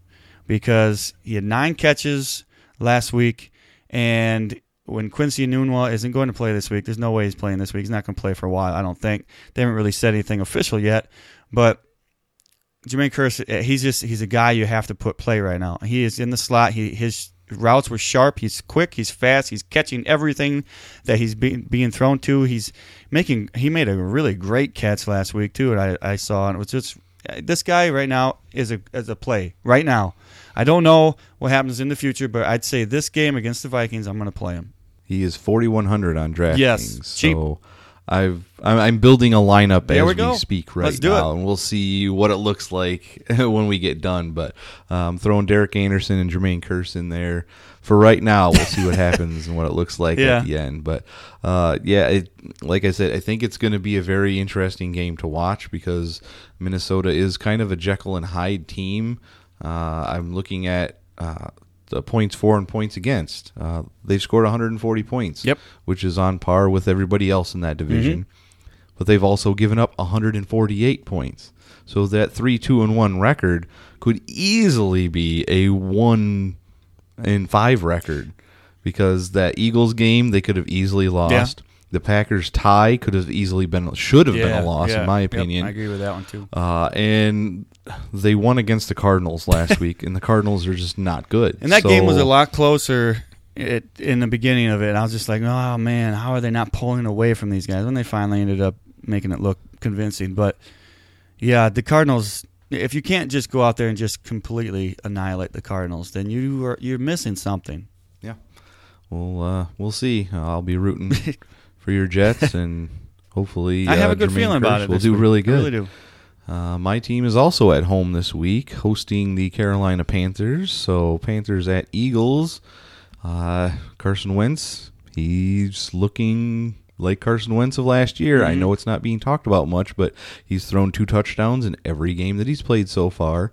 Because he had nine catches last week, and when Quincy Enunwa isn't going to play this week, there's no way he's playing this week. He's not going to play for a while, I don't think. They haven't really said anything official yet, but Jermaine Kearse, he's just he's a guy you have to put play right now. He is in the slot. He his routes were sharp. He's quick. He's fast. He's catching everything that he's being being thrown to. He's making he made a really great catch last week too, and I, I saw, and it was just. This guy right now is a is a play right now. I don't know what happens in the future, but I'd say this game against the Vikings, I'm going to play him. He is forty-one hundred on DraftKings. Yes, cheap. So I've I'm building a lineup there as we, we speak right Let's do now, it. And we'll see what it looks like when we get done. But um, throwing Derek Anderson and Jermaine Kearse in there for right now. We'll see what happens and what it looks like yeah. at the end. But uh, yeah, it, like I said, I think it's going to be a very interesting game to watch because Minnesota is kind of a Jekyll and Hyde team. Uh, I'm looking at uh, the points for and points against. Uh, they've scored one hundred forty points, yep. which is on par with everybody else in that division. Mm-hmm. But they've also given up one hundred forty-eight points. So that three two one record could easily be a one and five record because that Eagles game, they could have easily lost. Yeah. The Packers tie could have easily been should have yeah, been a loss yeah. in my opinion. Yep, I agree with that one too. Uh, and they won against the Cardinals last week, and the Cardinals are just not good. And that so, game was a lot closer it, in the beginning of it. And I was just like, oh man, how are they not pulling away from these guys? And they finally ended up making it look convincing. But yeah, the Cardinals. If you can't just go out there and just completely annihilate the Cardinals, then you are you're missing something. Yeah. Well, uh, we'll see. I'll be rooting. For your Jets, and hopefully I have uh, a good Jermaine feeling Kearse about it. We'll do week. Really good. I really do. Uh, my team is also at home this week, hosting the Carolina Panthers. So Panthers at Eagles. Uh, Carson Wentz, he's looking like Carson Wentz of last year. Mm-hmm. I know it's not being talked about much, but he's thrown two touchdowns in every game that he's played so far.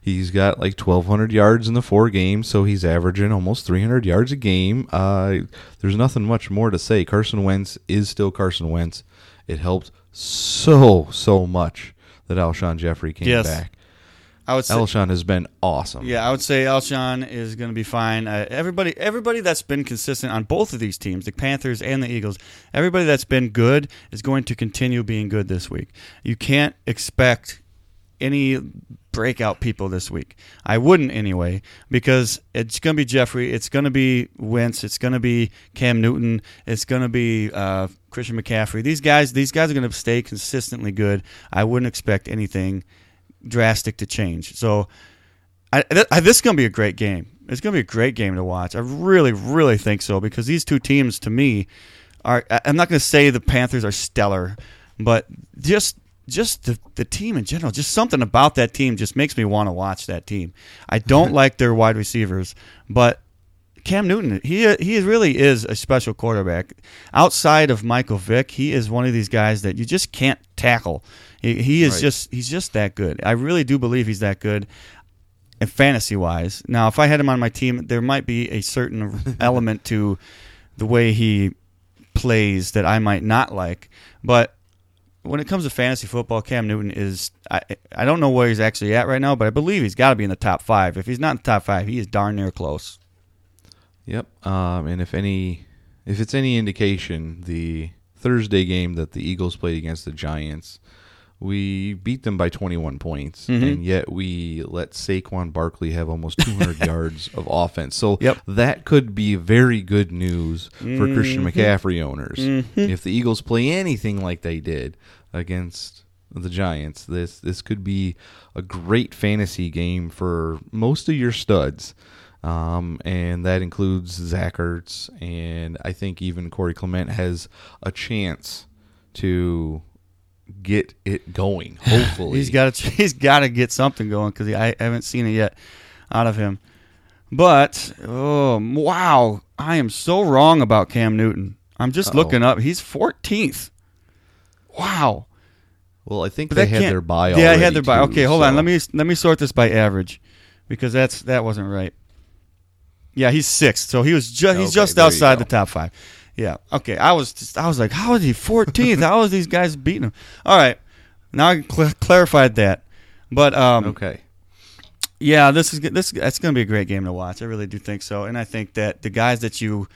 He's got like twelve hundred yards in the four games, so he's averaging almost three hundred yards a game. Uh, there's nothing much more to say. Carson Wentz is still Carson Wentz. It helped so, so much that Alshon Jeffrey came yes. back. I would say, Alshon has been awesome. Yeah, I would say Alshon is going to be fine. Uh, everybody everybody that's been consistent on both of these teams, the Panthers and the Eagles, everybody that's been good is going to continue being good this week. You can't expect any breakout people this week. I wouldn't anyway, because it's going to be Jeffrey, it's going to be Wentz, it's going to be Cam Newton, it's going to be uh, Christian McCaffrey. These guys, these guys are going to stay consistently good. I wouldn't expect anything drastic to change. So I, th- I, this is going to be a great game. It's going to be a great game to watch. I really, really think so, because these two teams, to me, are. I'm not going to say the Panthers are stellar, but just. Just the, the team in general, just something about that team just makes me want to watch that team. I don't like their wide receivers, but Cam Newton, he he really is a special quarterback. Outside of Michael Vick, he is one of these guys that you just can't tackle. He, he is right. just he's just that good. I really do believe he's that good. And fantasy-wise, now if I had him on my team, there might be a certain element to the way he plays that I might not like, but when it comes to fantasy football, Cam Newton is, I, I don't know where he's actually at right now, but I believe he's got to be in the top five. If he's not in the top five, he is darn near close. Yep. Um, and if any, if it's any indication, the Thursday game that the Eagles played against the Giants, we beat them by twenty-one points, mm-hmm. and yet we let Saquon Barkley have almost two hundred yards of offense. So yep. that could be very good news mm-hmm. for Christian McCaffrey owners. Mm-hmm. If the Eagles play anything like they did against the Giants, this this could be a great fantasy game for most of your studs. Um, and that includes Zach Ertz, and I think even Corey Clement has a chance to get it going, hopefully. he's got to he's got to get something going, because I haven't seen it yet out of him. But, oh, wow, I am so wrong about Cam Newton. I'm just Uh-oh. looking up. He's fourteenth. Wow. Well, I think they had their bye already. Yeah, they had their bye. Okay, hold so. on. Let me let me sort this by average, because that's that wasn't right. Yeah, he's sixth, so he was just okay, he's just outside the top five. Yeah. Okay. I was just, I was like, how is he fourteenth? How is these guys beating him? All right. Now I cl- clarified that. But um, okay. Yeah, this is this. That's going to be a great game to watch. I really do think so. And I think that the guys that you,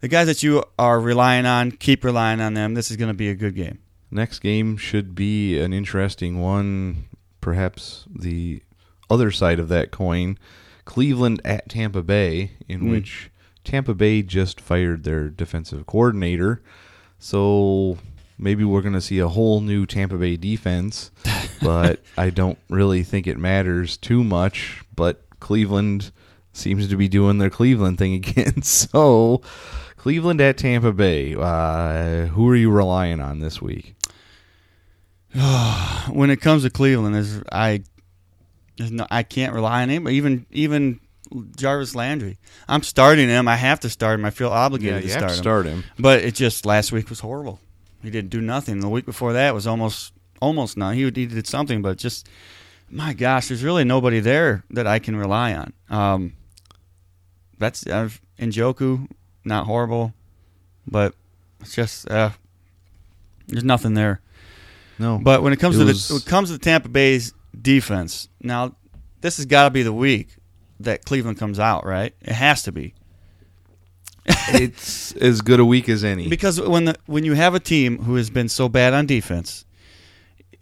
the guys that you are relying on, keep relying on them. This is going to be a good game. Next game should be an interesting one. Perhaps the other side of that coin, Cleveland at Tampa Bay, in mm. which Tampa Bay just fired their defensive coordinator, so maybe we're going to see a whole new Tampa Bay defense, but I don't really think it matters too much, but Cleveland seems to be doing their Cleveland thing again, so Cleveland at Tampa Bay, uh, who are you relying on this week? When it comes to Cleveland, there's, I there's no, I can't rely on anybody, even even... Jarvis Landry. I'm starting him. I have to start him. I feel obligated yeah, to, start, to him. start him. But it just last week was horrible. He didn't do nothing. The week before that was almost almost nothing. He, he did something, but just, my gosh, there's really nobody there that I can rely on. Um, that's I've, Njoku, not horrible, but it's just uh, there's nothing there. No. But when it comes it to was... the when it comes to the Tampa Bay's defense, now this has got to be the week that Cleveland comes out, right? It has to be. It's as good a week as any. Because when the, when you have a team who has been so bad on defense,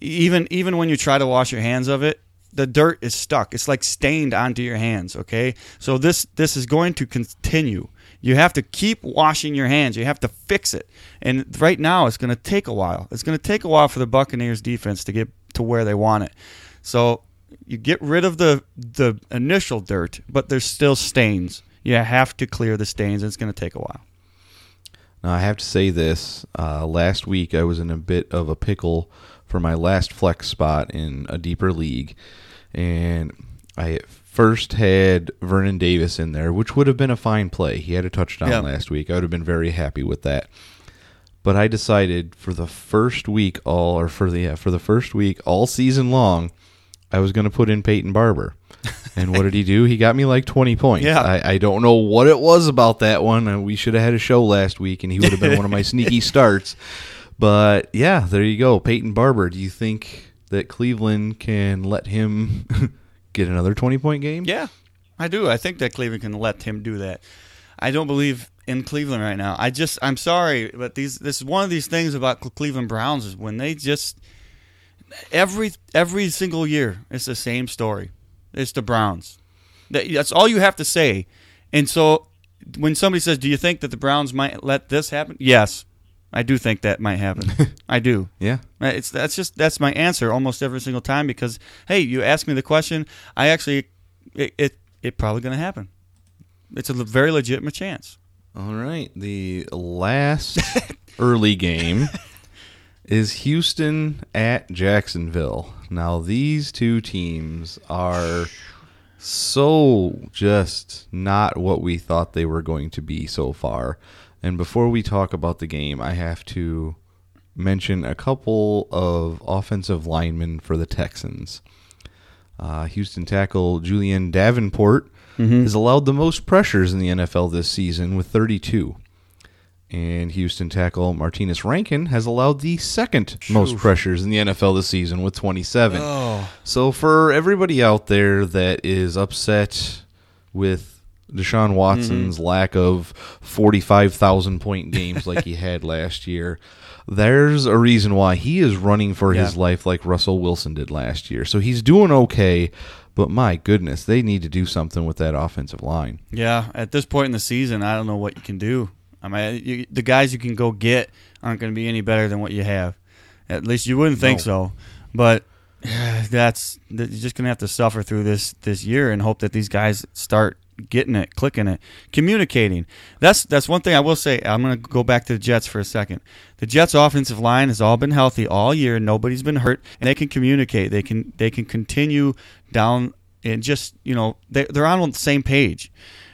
even even when you try to wash your hands of it, the dirt is stuck. It's like stained onto your hands, okay? So this this is going to continue. You have to keep washing your hands. You have to fix it. And right now it's going to take a while. It's going to take a while for the Buccaneers defense to get to where they want it. So you get rid of the the initial dirt, but there's still stains. You have to clear the stains, and it's going to take a while. Now, I have to say this. Uh, last week, I was in a bit of a pickle for my last flex spot in a deeper league, and I at first had Vernon Davis in there, which would have been a fine play. He had a touchdown yep. last week. I would have been very happy with that. But I decided for the first week all, or for the yeah, for the first week all season long, I was going to put in Peyton Barber. And what did he do? He got me like twenty points. Yeah. I, I don't know what it was about that one. We should have had a show last week, and he would have been one of my sneaky starts. But, yeah, there you go. Peyton Barber, do you think that Cleveland can let him get another twenty-point game? Yeah, I do. I think that Cleveland can let him do that. I don't believe in Cleveland right now. I just, I'm sorry, but these this is one of these things about Cleveland Browns is when they just – Every every single year, it's the same story. It's the Browns. That, that's all you have to say. And so when somebody says, do you think that the Browns might let this happen? Yes, I do think that might happen. I do. Yeah. It's that's just that's my answer almost every single time because, hey, you ask me the question, I actually, it it, it probably going to happen. It's a very legitimate chance. All right. The last early game is Houston at Jacksonville. Now, these two teams are so just not what we thought they were going to be so far. And before we talk about the game, I have to mention a couple of offensive linemen for the Texans. Uh, Houston tackle Julian Davenport mm-hmm. has allowed the most pressures in the N F L this season with thirty-two. And Houston tackle Martinez Rankin has allowed the second Oof. most pressures in the N F L this season with twenty-seven. Oh. So for everybody out there that is upset with Deshaun Watson's mm-hmm. lack of forty-five thousand point games like he had last year, there's a reason why he is running for yeah. his life like Russell Wilson did last year. So he's doing okay, but my goodness, they need to do something with that offensive line. Yeah, at this point in the season, I don't know what you can do. I mean, you, the guys you can go get aren't going to be any better than what you have. At least you wouldn't think no. so. But that's you're just going to have to suffer through this this year and hope that these guys start getting it, clicking it, communicating. That's that's one thing I will say. I'm going to go back to the Jets for a second. The Jets' offensive line has all been healthy all year. Nobody's been hurt, and they can communicate. They can they can continue down and just, you know, they, they're on the same page.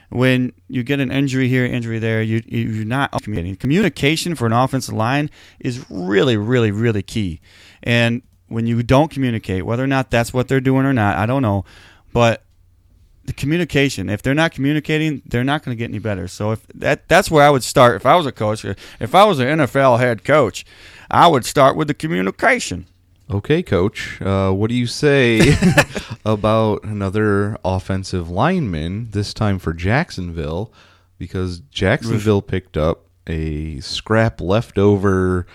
When you get an injury here, injury there, you, you're not communicating. Communication for an offensive line is really, really, really key. And when you don't communicate, whether or not that's what they're doing or not, I don't know. But the communication, if they're not communicating, they're not going to get any better. So if that that's where I would start. If I was a coach, if I was an N F L head coach, I would start with the communication. Okay, Coach, uh, what do you say about another offensive lineman, this time for Jacksonville? Because Jacksonville picked up a scrap leftover,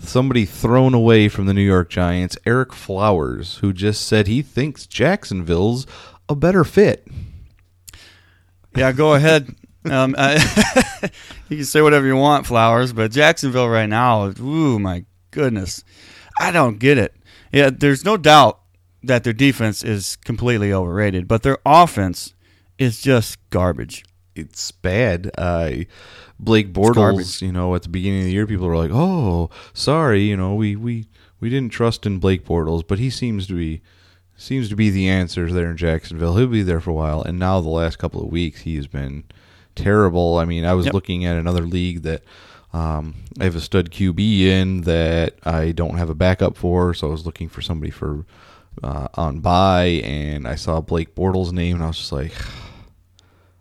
somebody thrown away from the New York Giants, Eric Flowers, who just said he thinks Jacksonville's a better fit. Yeah, go ahead. um, I, you can say whatever you want, Flowers, but Jacksonville right now, ooh, my goodness. I don't get it. Yeah, there's no doubt that their defense is completely overrated, but their offense is just garbage. It's bad. Uh, Blake Bortles, you know, at the beginning of the year, people were like, "Oh, sorry, you know, we we, we didn't trust in Blake Bortles," but he seems to be seems to be the answer there in Jacksonville. He'll be there for a while, and now the last couple of weeks, he has been terrible. I mean, I was yep. looking at another league that. Um, I have a stud Q B in that I don't have a backup for, so I was looking for somebody for uh, on bye, and I saw Blake Bortles' name, and I was just like,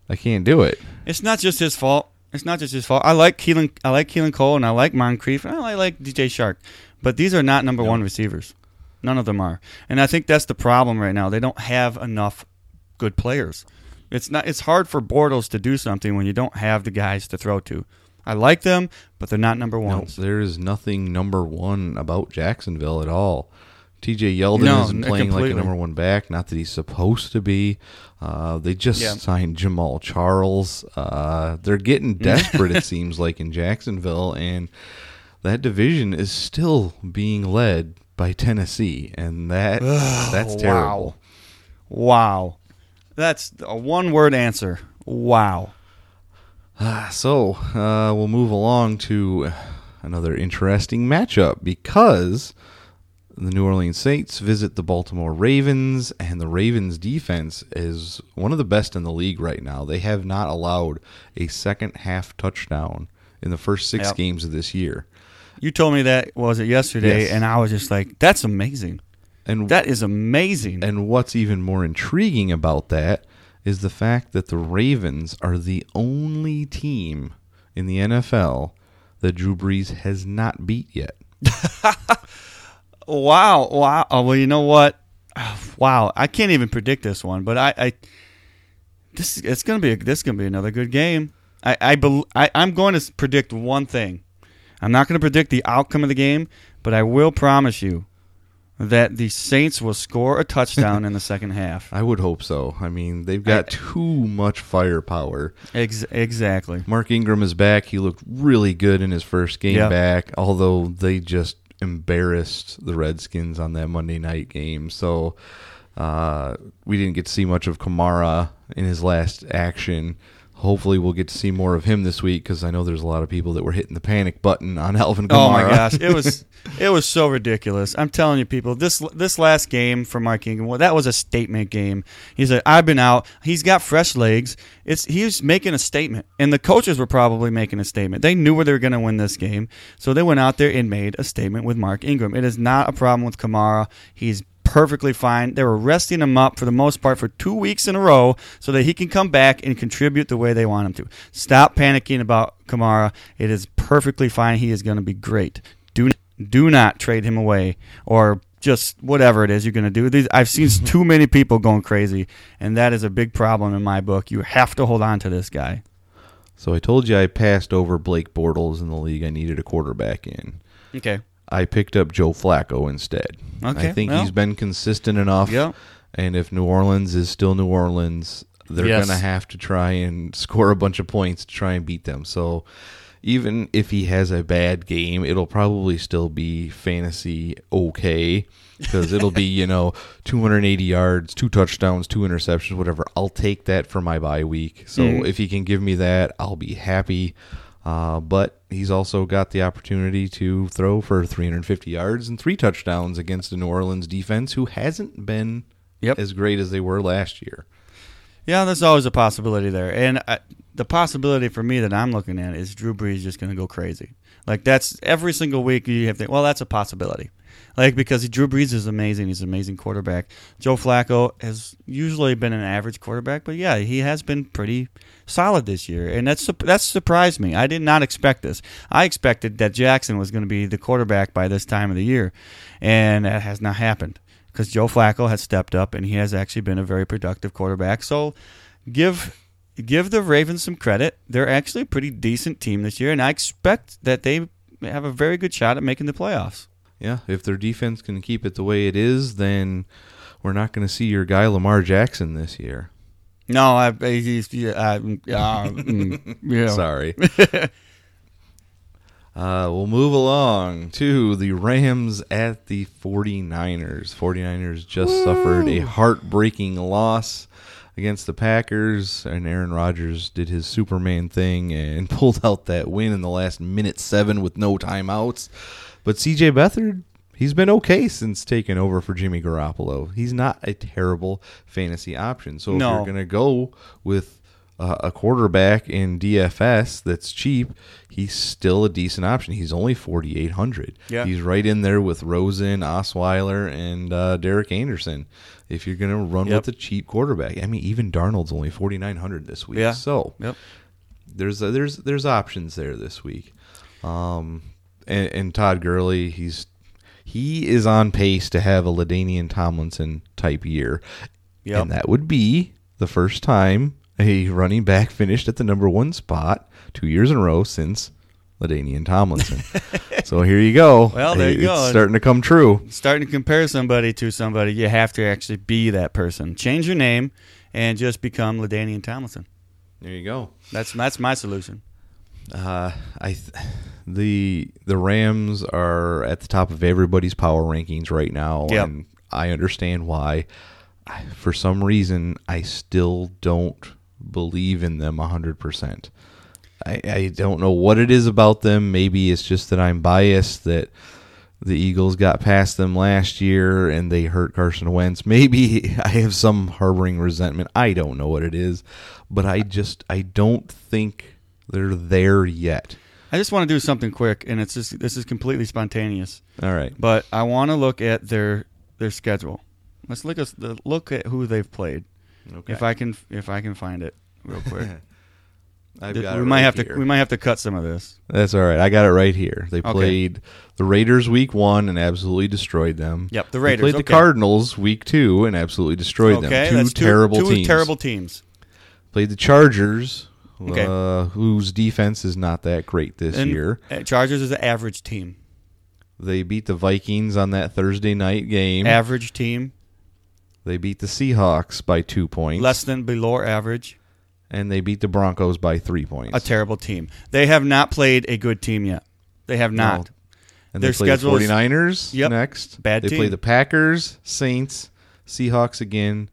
I can't do it. It's not just his fault. It's not just his fault. I like Keelan. I like Keelan Cole, and I like Moncrief, and I like D J Shark, but these are not number no. one receivers. None of them are, and I think that's the problem right now. They don't have enough good players. It's not. It's hard for Bortles to do something when you don't have the guys to throw to. I like them, but they're not number one. No, there is nothing number one about Jacksonville at all. T J Yeldon no, isn't playing completely. like a number one back. Not that he's supposed to be. Uh, they just yeah. signed Jamal Charles. Uh, they're getting desperate, it seems like, in Jacksonville. And that division is still being led by Tennessee. And that Ugh, that's terrible. Wow. wow. That's a one-word answer. Wow. So uh, we'll move along to another interesting matchup because the New Orleans Saints visit the Baltimore Ravens, and the Ravens' defense is one of the best in the league right now. They have not allowed a second-half touchdown in the first six yep. games of this year. You told me that, was it yesterday, yes. and I was just like, that's amazing. And that is amazing. And what's even more intriguing about that is the fact that the Ravens are the only team in the N F L that Drew Brees has not beat yet. wow. Wow. Oh, well, you know what? Wow. I can't even predict this one, but I, I this it's going to be a, this going to be another good game. I, I, be, I I'm going to predict one thing. I'm not going to predict the outcome of the game, but I will promise you that the Saints will score a touchdown in the second half. I would hope so. I mean, they've got I, too much firepower. Ex- exactly. Mark Ingram is back. He looked really good in his first game yep. back, although they just embarrassed the Redskins on that Monday night game. So uh, we didn't get to see much of Kamara in his last action. Hopefully we'll get to see more of him this week because I know there's a lot of people that were hitting the panic button on Alvin Kamara. Oh, my gosh. It was it was so ridiculous. I'm telling you, people, this this last game for Mark Ingram, well, that was a statement game. He's like, I've been out. He's got fresh legs. It's He's making a statement, and the coaches were probably making a statement. They knew where they were going to win this game, so they went out there and made a statement with Mark Ingram. It is not a problem with Kamara. He's perfectly fine. They were resting him up for the most part for two weeks in a row so that he can come back and contribute the way they want him to. Stop panicking about Kamara. It is perfect. perfectly fine. He is going to be great. Do do not trade him away or just whatever it is you're going to do. These, I've seen too many people going crazy, and that is a big problem in my book. You have to hold on to this guy. So I told you I passed over Blake Bortles in the league I needed a quarterback in. Okay. I picked up Joe Flacco instead. Okay. I think well, he's been consistent enough, yep. and if New Orleans is still New Orleans, they're yes. going to have to try and score a bunch of points to try and beat them. So even if he has a bad game, it'll probably still be fantasy okay because it'll be, you know, two hundred eighty yards, two touchdowns, two interceptions, whatever. I'll take that for my bye week. So mm-hmm. if he can give me that, I'll be happy. Uh, but he's also got the opportunity to throw for three hundred fifty yards and three touchdowns against the New Orleans defense, who hasn't been yep. as great as they were last year. Yeah, there's always a possibility there. And I, the possibility for me that I'm looking at is Drew Brees just going to go crazy. Like, that's every single week you have to, well, that's a possibility. Like, because he, Drew Brees is amazing. He's an amazing quarterback. Joe Flacco has usually been an average quarterback, but yeah, he has been pretty solid this year. And that's that's surprised me. I did not expect this. I expected that Jackson was going to be the quarterback by this time of the year, and that has not happened. Because Joe Flacco has stepped up, and he has actually been a very productive quarterback. So give give the Ravens some credit. They're actually a pretty decent team this year, and I expect that they have a very good shot at making the playoffs. Yeah, if their defense can keep it the way it is, then we're not going to see your guy Lamar Jackson this year. No, I... He's, yeah, I uh, yeah. Sorry. Uh, we'll move along to the Rams at the forty-niners. forty-niners just Woo. suffered a heartbreaking loss against the Packers, and Aaron Rodgers did his Superman thing and pulled out that win in the last minute seven with no timeouts. But C J Beathard, he's been okay since taking over for Jimmy Garoppolo. He's not a terrible fantasy option. So no. if you're going to go with Uh, a quarterback in D F S that's cheap, he's still a decent option. He's only forty-eight hundred. Yeah. He's right in there with Rosen, Osweiler, and uh, Derek Anderson. If you're going to run yep. with a cheap quarterback, I mean, even Darnold's only forty-nine hundred this week. Yeah. So yep. there's uh, there's there's options there this week. Um, and, and Todd Gurley, he's he is on pace to have a LaDainian Tomlinson type year, yep. and that would be the first time a running back finished at the number one spot two years in a row since LaDainian Tomlinson. So here you go. Well, there you it's go. It's starting to come true. Starting to compare somebody to somebody, you have to actually be that person. Change your name and just become LaDainian Tomlinson. There you go. That's that's my solution. Uh, I th- the the Rams are at the top of everybody's power rankings right now, yep. and I understand why. For some reason, I still don't believe in them one hundred percent. I, I don't know what it is about them. Maybe it's just that I'm biased that the Eagles got past them last year and they hurt Carson Wentz. Maybe I have some harboring resentment. I don't know what it is, but I just I don't think they're there yet. I just want to do something quick, and it's just, this is completely spontaneous. All right. But I want to look at their their schedule. Let's look at look at who they've played. Okay. If I can, if I can find it real quick, I've got we it might right have here. to we might have to cut some of this. That's all right. I got it right here. They okay. played the Raiders week one and absolutely destroyed them. Yep, the Raiders. They played okay. the Cardinals week two and absolutely destroyed okay, them. Two that's terrible two, two teams. Two terrible teams. Played the Chargers, okay. uh, whose defense is not that great this and year. Chargers is an average team. They beat the Vikings on that Thursday night game. Average team. They beat the Seahawks by two points. Less than below average. And they beat the Broncos by three points. A terrible team. They have not played a good team yet. They have not. No. And Their they play the forty-niners yep, next. Bad they team. They play the Packers, Saints, Seahawks again,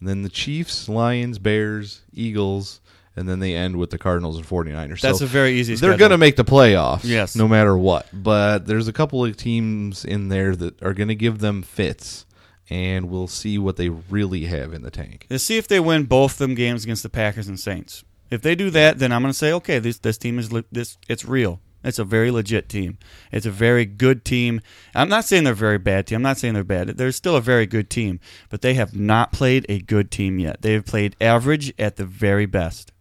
and then the Chiefs, Lions, Bears, Eagles, and then they end with the Cardinals and forty-niners. That's so a very easy schedule. They're going to make the playoffs yes. no matter what. But there's a couple of teams in there that are going to give them fits. And we'll see what they really have in the tank. Let's see if they win both them games against the Packers and Saints. If they do that, then I'm going to say, okay, this this team is le- this it's real. It's a very legit team. It's a very good team. I'm not saying they're a very bad team. I'm not saying they're bad. They're still a very good team, but they have not played a good team yet. They have played average at the very best.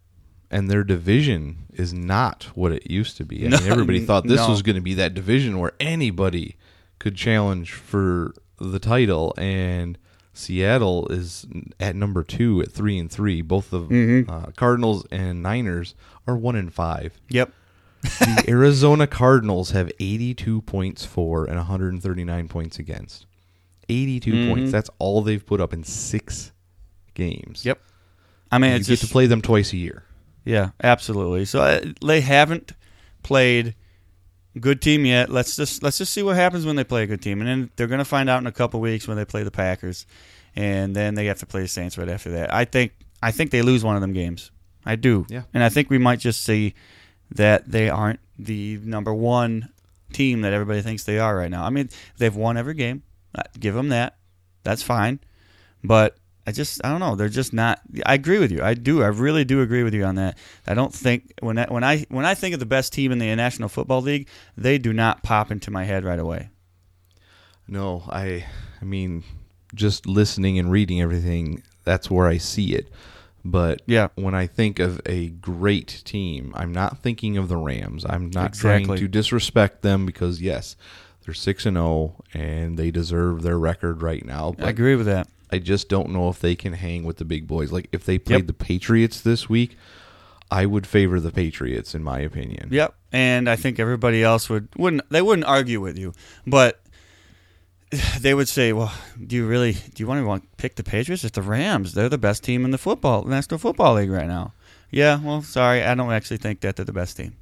and their division is not what it used to be. I no, mean, everybody thought this no. was going to be that division where anybody could challenge for the title, and Seattle is at number two at three and three. Both the mm-hmm. uh, Cardinals and Niners are one and five. Yep. The Arizona Cardinals have eighty-two points for and one hundred thirty-nine points against. eighty-two mm-hmm. points. That's all they've put up in six games. Yep. I mean, you it's get just, to play them twice a year. Yeah, absolutely. So uh, they haven't played a good team yet. Let's just let's just see what happens when they play a good team, and then they're going to find out in a couple weeks when they play the Packers, and then they have to play the Saints right after that. I think I think they lose one of them games. I do. Yeah. And I think we might just see that they aren't the number one team that everybody thinks they are right now. I mean, they've won every game. Give them that. That's fine. But I just, I don't know. They're just not. I agree with you. I do. I really do agree with you on that. I don't think when I, when I when I think of the best team in the National Football League, they do not pop into my head right away. No, I. I mean, just listening and reading everything, that's where I see it. But yeah, when I think of a great team, I'm not thinking of the Rams. I'm not exactly. trying to disrespect them because yes, they're six and zero and they deserve their record right now. But I agree with that. I just don't know if they can hang with the big boys. Like, if they played yep. the Patriots this week, I would favor the Patriots, in my opinion. Yep, and I think everybody else would, wouldn't, they wouldn't argue with you, but they would say, well, do you really, do you want to pick the Patriots? It's the Rams. They're the best team in the football, National Football League right now. Yeah, well, sorry, I don't actually think that they're the best team.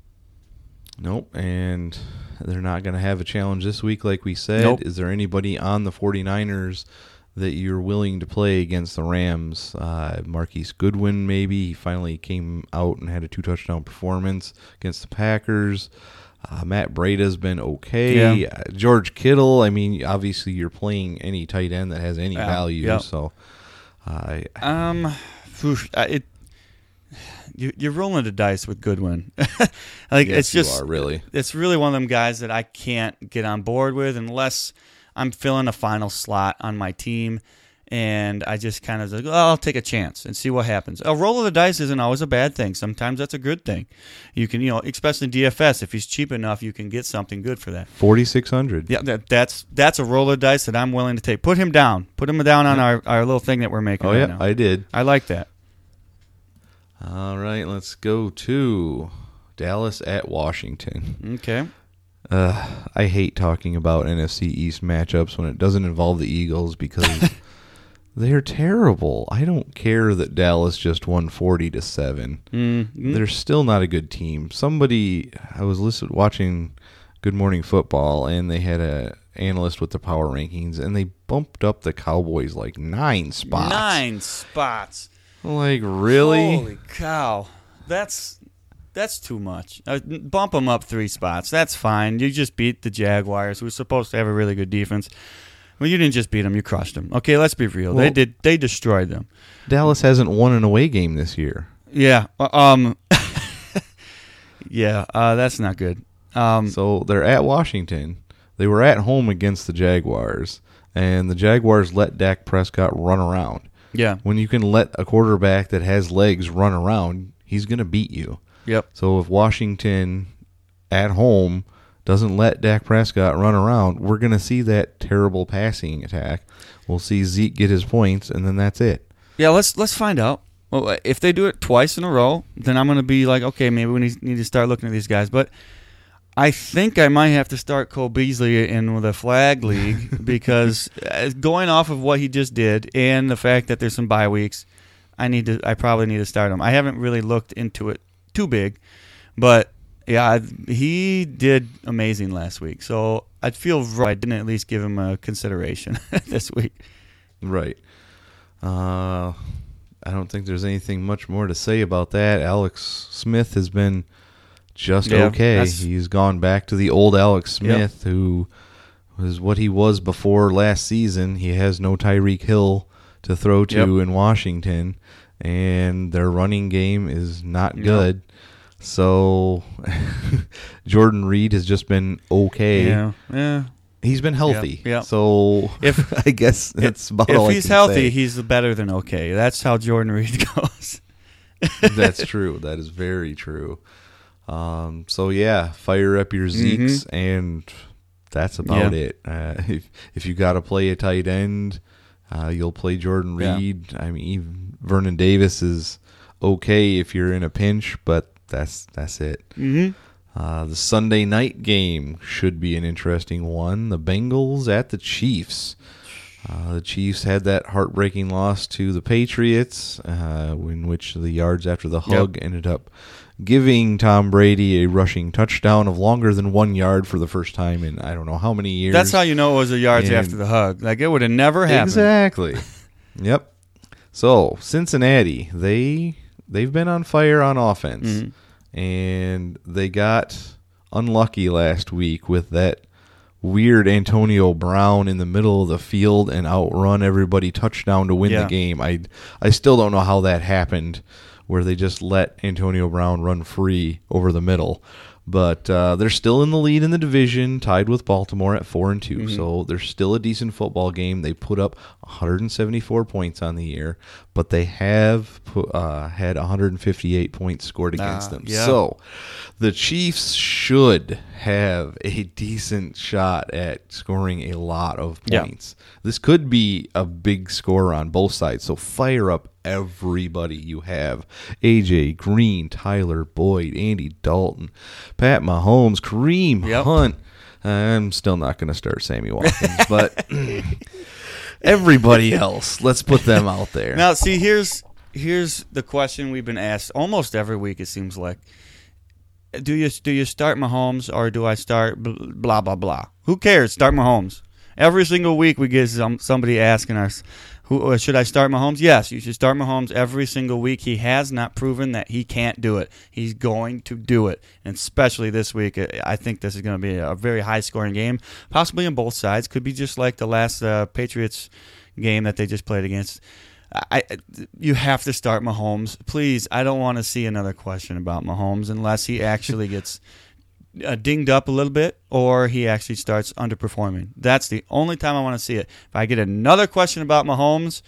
Nope, and they're not going to have a challenge this week, like we said. Nope. Is there anybody on the 49ers that you're willing to play against the Rams? Uh, Marquise Goodwin, maybe. He finally came out and had a two-touchdown performance against the Packers. Uh, Matt Breda's been okay. Yeah. Uh, George Kittle, I mean, obviously you're playing any tight end that has any yeah. value. Yeah. So, uh, um, it you, you're rolling the dice with Goodwin. Like, yes, it's just, you are, really. It's really one of them guys that I can't get on board with unless I'm filling a final slot on my team, and I just kind of like, oh, I'll take a chance and see what happens. A roll of the dice isn't always a bad thing. Sometimes that's a good thing. You can, you know, especially in D F S, if he's cheap enough, you can get something good for that. forty-six hundred Yeah, that, that's that's a roll of the dice that I'm willing to take. Put him down. Put him down on our, our little thing that we're making. Oh, right yeah, now. I did. I like that. All right, let's go to Dallas at Washington. Okay. Uh, I hate talking about N F C East matchups when it doesn't involve the Eagles because they're terrible. I don't care that Dallas just won forty to seven Mm-hmm. They're still not a good team. Somebody, I was listening, watching Good Morning Football, and they had a analyst with the power rankings, and they bumped up the Cowboys like nine spots. Nine spots. Like, really? Holy cow. That's... That's too much. Uh, bump them up three spots. That's fine. You just beat the Jaguars, who were supposed to have a really good defense. Well, you didn't just beat them. You crushed them. Okay, let's be real. Well, they did. They destroyed them. Dallas hasn't won an away game this year. Yeah. Um. yeah, uh, that's not good. Um, so they're at Washington. They were at home against the Jaguars, and the Jaguars let Dak Prescott run around. Yeah. When you can let a quarterback that has legs run around, he's going to beat you. Yep. So if Washington at home doesn't let Dak Prescott run around, we're going to see that terrible passing attack. We'll see Zeke get his points, and then that's it. Yeah, let's let's find out. Well, if they do it twice in a row, then I'm going to be like, okay, maybe we need, need to start looking at these guys. But I think I might have to start Cole Beasley in the flag league because going off of what he just did and the fact that there's some bye weeks, I need to. I probably need to start him. I haven't really looked into it too big, but yeah, he did amazing last week, so I'd feel right I didn't at least give him a consideration this week. Right. uh I don't think there's anything much more to say about that. Alex Smith has been just yeah, okay. He's gone back to the old Alex Smith, yep. who was what he was before last season. He has no Tyreek Hill to throw to yep. in Washington, and their running game is not good. Yep. So Jordan Reed has just been okay. Yeah, yeah. He's been healthy. Yep. Yep. So if I guess that's about if, all if I he's can healthy, say. He's better than okay. That's how Jordan Reed goes. That's true. That is very true. Um, so, yeah, fire up your Zeeks, mm-hmm. and that's about yeah. it. Uh, if if you got to play a tight end, uh, you'll play Jordan Reed. Yeah. I mean, Vernon Davis is okay if you're in a pinch, but that's that's it. Mm-hmm. Uh, the Sunday night game should be an interesting one. The Bengals at the Chiefs. Uh, the Chiefs had that heartbreaking loss to the Patriots, uh, in which the yards after the hug yep. ended up giving Tom Brady a rushing touchdown of longer than one yard for the first time in I don't know how many years. That's how you know it was the yards and after the hug. Like, it would have never happened. Exactly. Yep. So, Cincinnati, they, they've been on fire on offense, mm-hmm. and they got unlucky last week with that weird Antonio Brown in the middle of the field and outrun everybody touchdown to win yeah. the game. I I still don't know how that happened, where they just let Antonio Brown run free over the middle. But uh, they're still in the lead in the division, tied with Baltimore at four and two. Mm-hmm. So they're still a decent football game. They put up one hundred seventy-four points on the year, but they have put, uh, had one hundred fifty-eight points scored against uh, them. Yeah. So the Chiefs should have a decent shot at scoring a lot of points. Yeah. This could be a big score on both sides. So fire up everybody you have. A J Green, Tyler Boyd, Andy Dalton, Pat Mahomes, Kareem yep. Hunt. I'm still not going to start Sammy Watkins, but everybody else, let's put them out there. Now, see, here's here's the question we've been asked almost every week, it seems like. Do you do you start Mahomes or do I start blah, blah, blah? Who cares? Start Mahomes. Every single week we get some, somebody asking us, Who, should I start Mahomes? Yes, you should start Mahomes every single week. He has not proven that he can't do it. He's going to do it, and especially this week. I think this is going to be a very high-scoring game, possibly on both sides. Could be just like the last uh, Patriots game that they just played against. I, you have to start Mahomes. Please, I don't want to see another question about Mahomes unless he actually gets Uh, dinged up a little bit, or he actually starts underperforming. That's the only time I want to see it. If I get another question about Mahomes,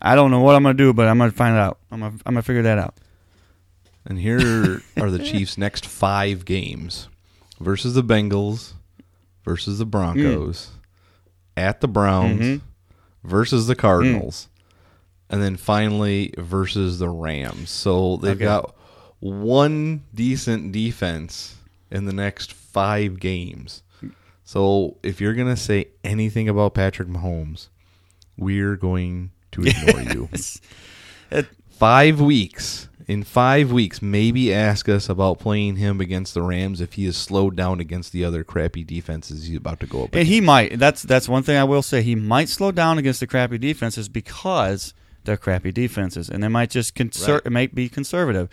I don't know what I'm going to do, but I'm going to find out. I'm going to, I'm going to figure that out. And here are the Chiefs' next five games: versus the Bengals, versus the Broncos, mm. at the Browns, mm-hmm. versus the Cardinals, mm. and then finally versus the Rams. So they've okay. got one decent defense in the next five games. So if you're going to say anything about Patrick Mahomes, we're going to ignore yes. you. Five weeks. In five weeks, maybe ask us about playing him against the Rams if he is slowed down against the other crappy defenses he's about to go up against. And he might. That's, that's one thing I will say. He might slow down against the crappy defenses because they're crappy defenses, and they might just conser- right. might be conservative.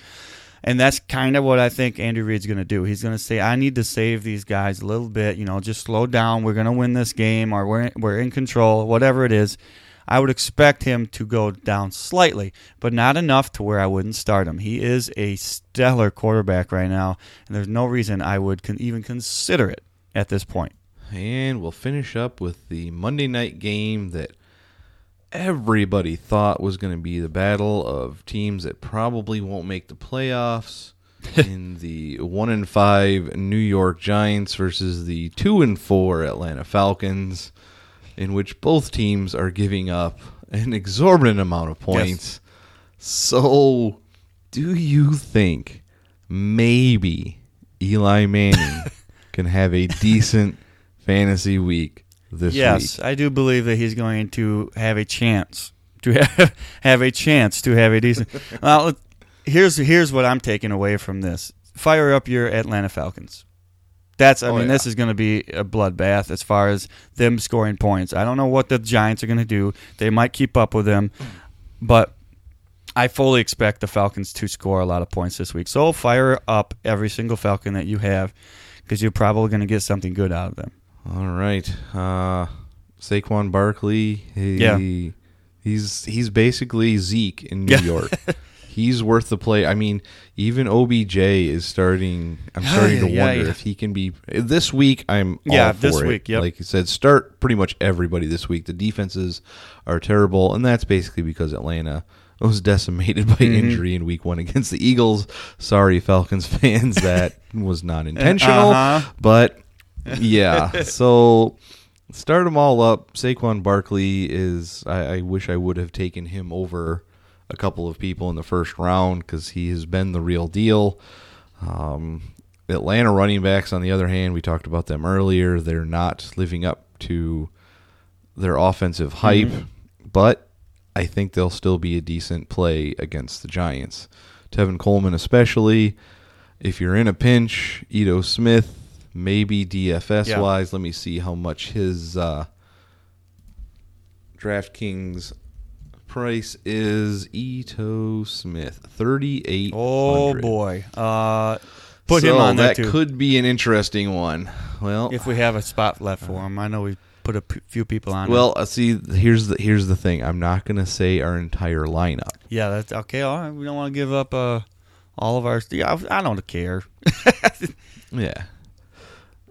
And that's kind of what I think Andy Reid's going to do. He's going to say, I need to save these guys a little bit. You know, just slow down. We're going to win this game, or we're in, we're in control, whatever it is. I would expect him to go down slightly, but not enough to where I wouldn't start him. He is a stellar quarterback right now, and there's no reason I would con- even consider it at this point. And we'll finish up with the Monday night game that everybody thought was going to be the battle of teams that probably won't make the playoffs in the one and five New York Giants versus the two and four Atlanta Falcons, in which both teams are giving up an exorbitant amount of points. Yes. So do you think maybe Eli Manning can have a decent fantasy week this yes, week? Yes, I do believe that he's going to have a chance to have, have a chance to have a decent. uh, here's here's what I'm taking away from this: fire up your Atlanta Falcons. That's I oh, mean, yeah. this is going to be a bloodbath as far as them scoring points. I don't know what the Giants are going to do. They might keep up with them, but I fully expect the Falcons to score a lot of points this week. So fire up every single Falcon that you have, because you're probably going to get something good out of them. All right, uh, Saquon Barkley, he, yeah. he's he's basically Zeke in New York. He's worth the play. I mean, even O B J is starting. I'm starting to yeah, wonder yeah. if he can be this week. I'm yeah all for this it. week. Yep. Like you said, start pretty much everybody this week. The defenses are terrible, and that's basically because Atlanta was decimated by mm-hmm. injury in week one against the Eagles. Sorry, Falcons fans, that was not intentional. Uh-huh. But, yeah, so start them all up. Saquon Barkley is, I, I wish I would have taken him over a couple of people in the first round because he has been the real deal. Um, Atlanta running backs, on the other hand, we talked about them earlier. They're not living up to their offensive hype, mm-hmm. but I think they'll still be a decent play against the Giants. Tevin Coleman especially. If you're in a pinch, Ito Smith, maybe D F S-wise. Yeah. Let me see how much his uh, DraftKings price is. Ito Smith, thirty-eight hundred dollars. Oh, boy. Uh Put so him on that there too. Could be an interesting one. Well, if we have a spot left for him, I know we put a p- few people on. Well, uh, see, here's the here's the thing. I'm not going to say our entire lineup. Yeah, that's okay. All right, we don't want to give up uh, all of our. Yeah, I don't care. Yeah.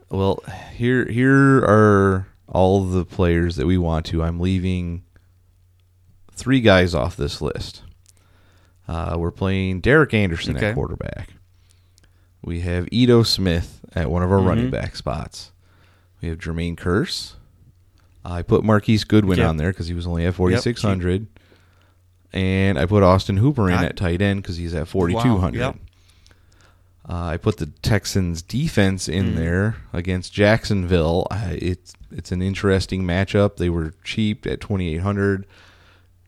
Well, here here are all the players that we want to. I'm leaving three guys off this list. Uh, we're playing Derek Anderson okay. at quarterback. We have Ito Smith at one of our mm-hmm. running back spots. We have Jermaine Kearse. I put Marquise Goodwin yep. on there because he was only at forty-six hundred. Yep. And I put Austin Hooper in I, at tight end because he's at forty-two hundred. Wow. Yep. Uh, I put the Texans defense in mm. there against Jacksonville. Uh, it's it's an interesting matchup. They were cheap at twenty-eight hundred.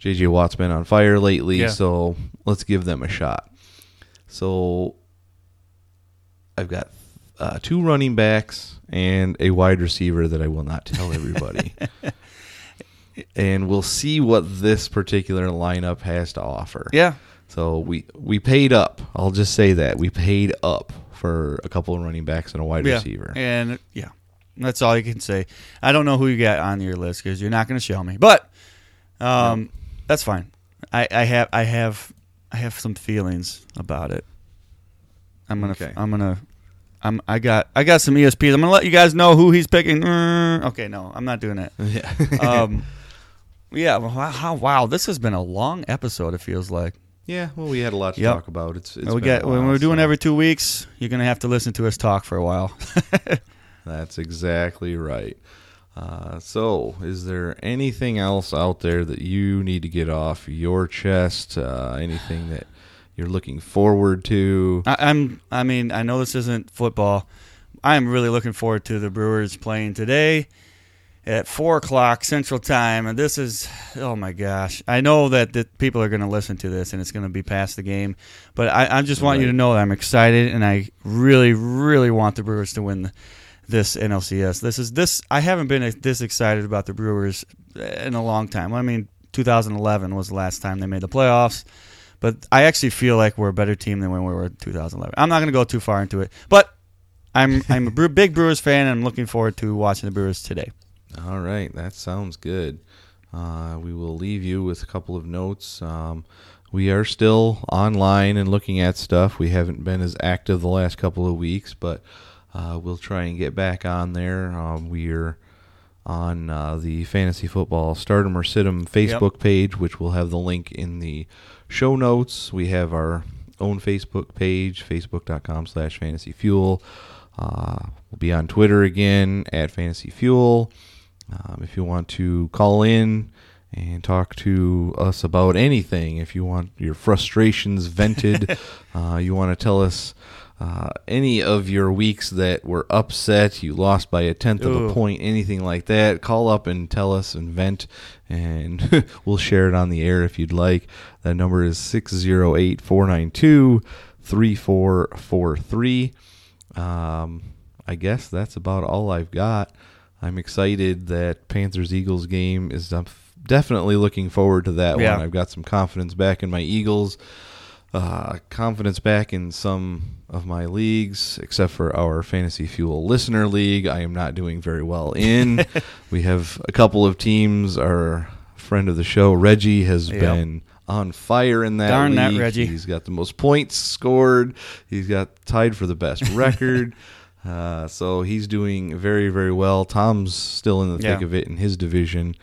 J J. Watt's been on fire lately, yeah. so let's give them a shot. So I've got uh, two running backs and a wide receiver that I will not tell everybody. And we'll see what this particular lineup has to offer. Yeah. So we, we paid up. I'll just say that. We paid up for a couple of running backs and a wide yeah. receiver. And, yeah, that's all you can say. I don't know who you got on your list because you're not going to show me. But um, yeah. that's fine. I, I have I have, I have have some feelings about it. I'm gonna. Okay. I'm gonna. I'm. I got. I got some E S Ps. I'm gonna let you guys know who he's picking. Mm, okay, no, I'm not doing that. Yeah. um, yeah. Well, how? Wow. This has been a long episode. It feels like. Yeah. Well, we had a lot to yep. talk about. It's. it's we got. When we're doing so. every two weeks, you're gonna have to listen to us talk for a while. That's exactly right. Uh, so, is there anything else out there that you need to get off your chest? Uh, anything that you're looking forward to? I, I'm. I mean, I know this isn't football. I'm really looking forward to the Brewers playing today at four o'clock Central Time, and this is. Oh my gosh! I know that the people are going to listen to this, and it's going to be past the game. But I, I just want right. you to know that I'm excited, and I really, really want the Brewers to win this N L C S. This is this. I haven't been this excited about the Brewers in a long time. I mean, two thousand eleven was the last time they made the playoffs. But I actually feel like we're a better team than when we were in two thousand eleven. I'm not going to go too far into it, but I'm I'm a Brew, big Brewers fan, and I'm looking forward to watching the Brewers today. All right, that sounds good. Uh, we will leave you with a couple of notes. Um, we are still online and looking at stuff. We haven't been as active the last couple of weeks, but uh, we'll try and get back on there. Um, we are on uh, the Fantasy Football Stardom or Sid'em Facebook yep. page, which will have the link in the show notes. We have our own Facebook page, facebook.com slash fantasy fuel. Uh, we'll be on Twitter again at fantasy fuel. Um, if you want to call in and talk to us about anything, if you want your frustrations vented, uh, you want to tell us uh, any of your weeks that were upset, you lost by a tenth Ooh. of a point, anything like that, call up and tell us and vent, and we'll share it on the air if you'd like. That number is six oh eight, four nine two, three four four three. Um, I guess that's about all I've got. I'm excited that Panthers-Eagles game is I'm definitely looking forward to that yeah. one. I've got some confidence back in my Eagles. Uh, confidence back in some of my leagues, except for our Fantasy Fuel Listener League. I am not doing very well in. We have a couple of teams. Our friend of the show, Reggie, has yep. been on fire in that Darn league. Darn that, Reggie. He's got the most points scored. He's got tied for the best record. uh, so he's doing very, very well. Tom's still in the thick yeah. of it in his division.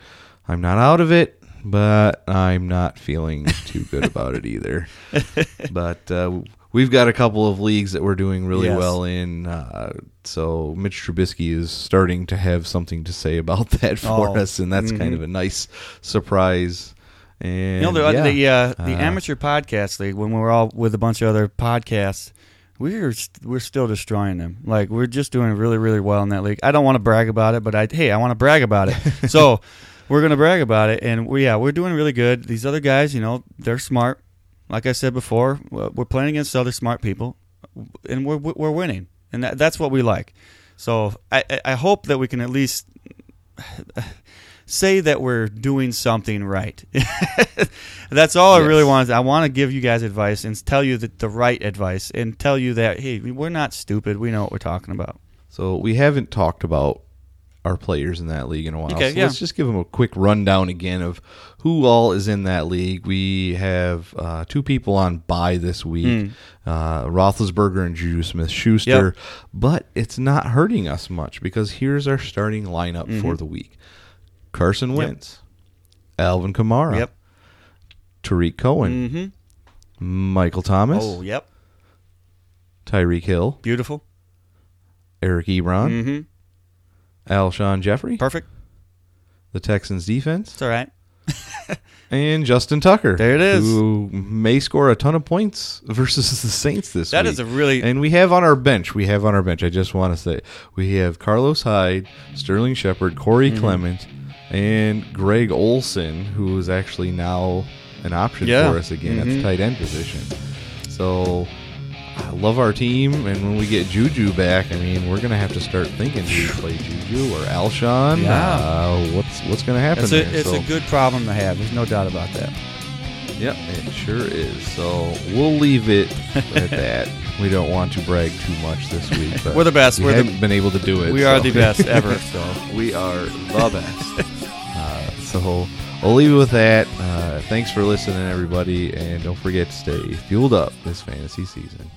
I'm not out of it, but I'm not feeling too good about it either. But uh, we've got a couple of leagues that we're doing really yes. well in. Uh, so Mitch Trubisky is starting to have something to say about that for oh. us, and that's mm-hmm. kind of a nice surprise. And you know, the, yeah. the, uh, the uh, amateur podcast league, when we were all with a bunch of other podcasts, We're we're still destroying them. Like, we're just doing really, really well in that league. I don't want to brag about it, but I hey, I want to brag about it. So we're going to brag about it. And, we, yeah, we're doing really good. These other guys, you know, they're smart. Like I said before, we're playing against other smart people, and we're we're winning. And that, that's what we like. So I, I hope that we can at least say that we're doing something right. That's all yes. I really want. I want to give you guys advice and tell you the, the right advice and tell you that, hey, we're not stupid. We know what we're talking about. So we haven't talked about our players in that league in a while. Okay, so yeah. let's just give them a quick rundown again of who all is in that league. We have uh, two people on bye this week, mm. uh, Roethlisberger and Juju Smith-Schuster. Yep. But it's not hurting us much because here's our starting lineup mm-hmm. for the week. Carson Wentz, yep. Alvin Kamara, yep. Tariq Cohen, mm-hmm. Michael Thomas, oh yep, Tyreek Hill, beautiful, Eric Ebron, mm-hmm. Alshon Jeffrey, perfect, the Texans defense, it's all right, and Justin Tucker, there it is, who may score a ton of points versus the Saints this that week. That is a really, and we have on our bench, we have on our bench. I just want to say we have Carlos Hyde, Sterling Shepard, Corey mm-hmm. Clement. And Greg Olson, who is actually now an option yeah. for us again mm-hmm. at the tight end position. So I love our team, and when we get Juju back, I mean, we're going to have to start thinking, do we play Juju or Alshon? Yeah. Uh, what's what's going to happen it's a, there? It's so, a good problem to have. There's no doubt about that. Yep, it sure is. So we'll leave it at that. We don't want to brag too much this week. But we're the best. We we're haven't the, been able to do it. We so. are the best ever. So we are the best. Uh, so we'll leave it with that. Uh, thanks for listening, everybody, and don't forget to stay fueled up this fantasy season.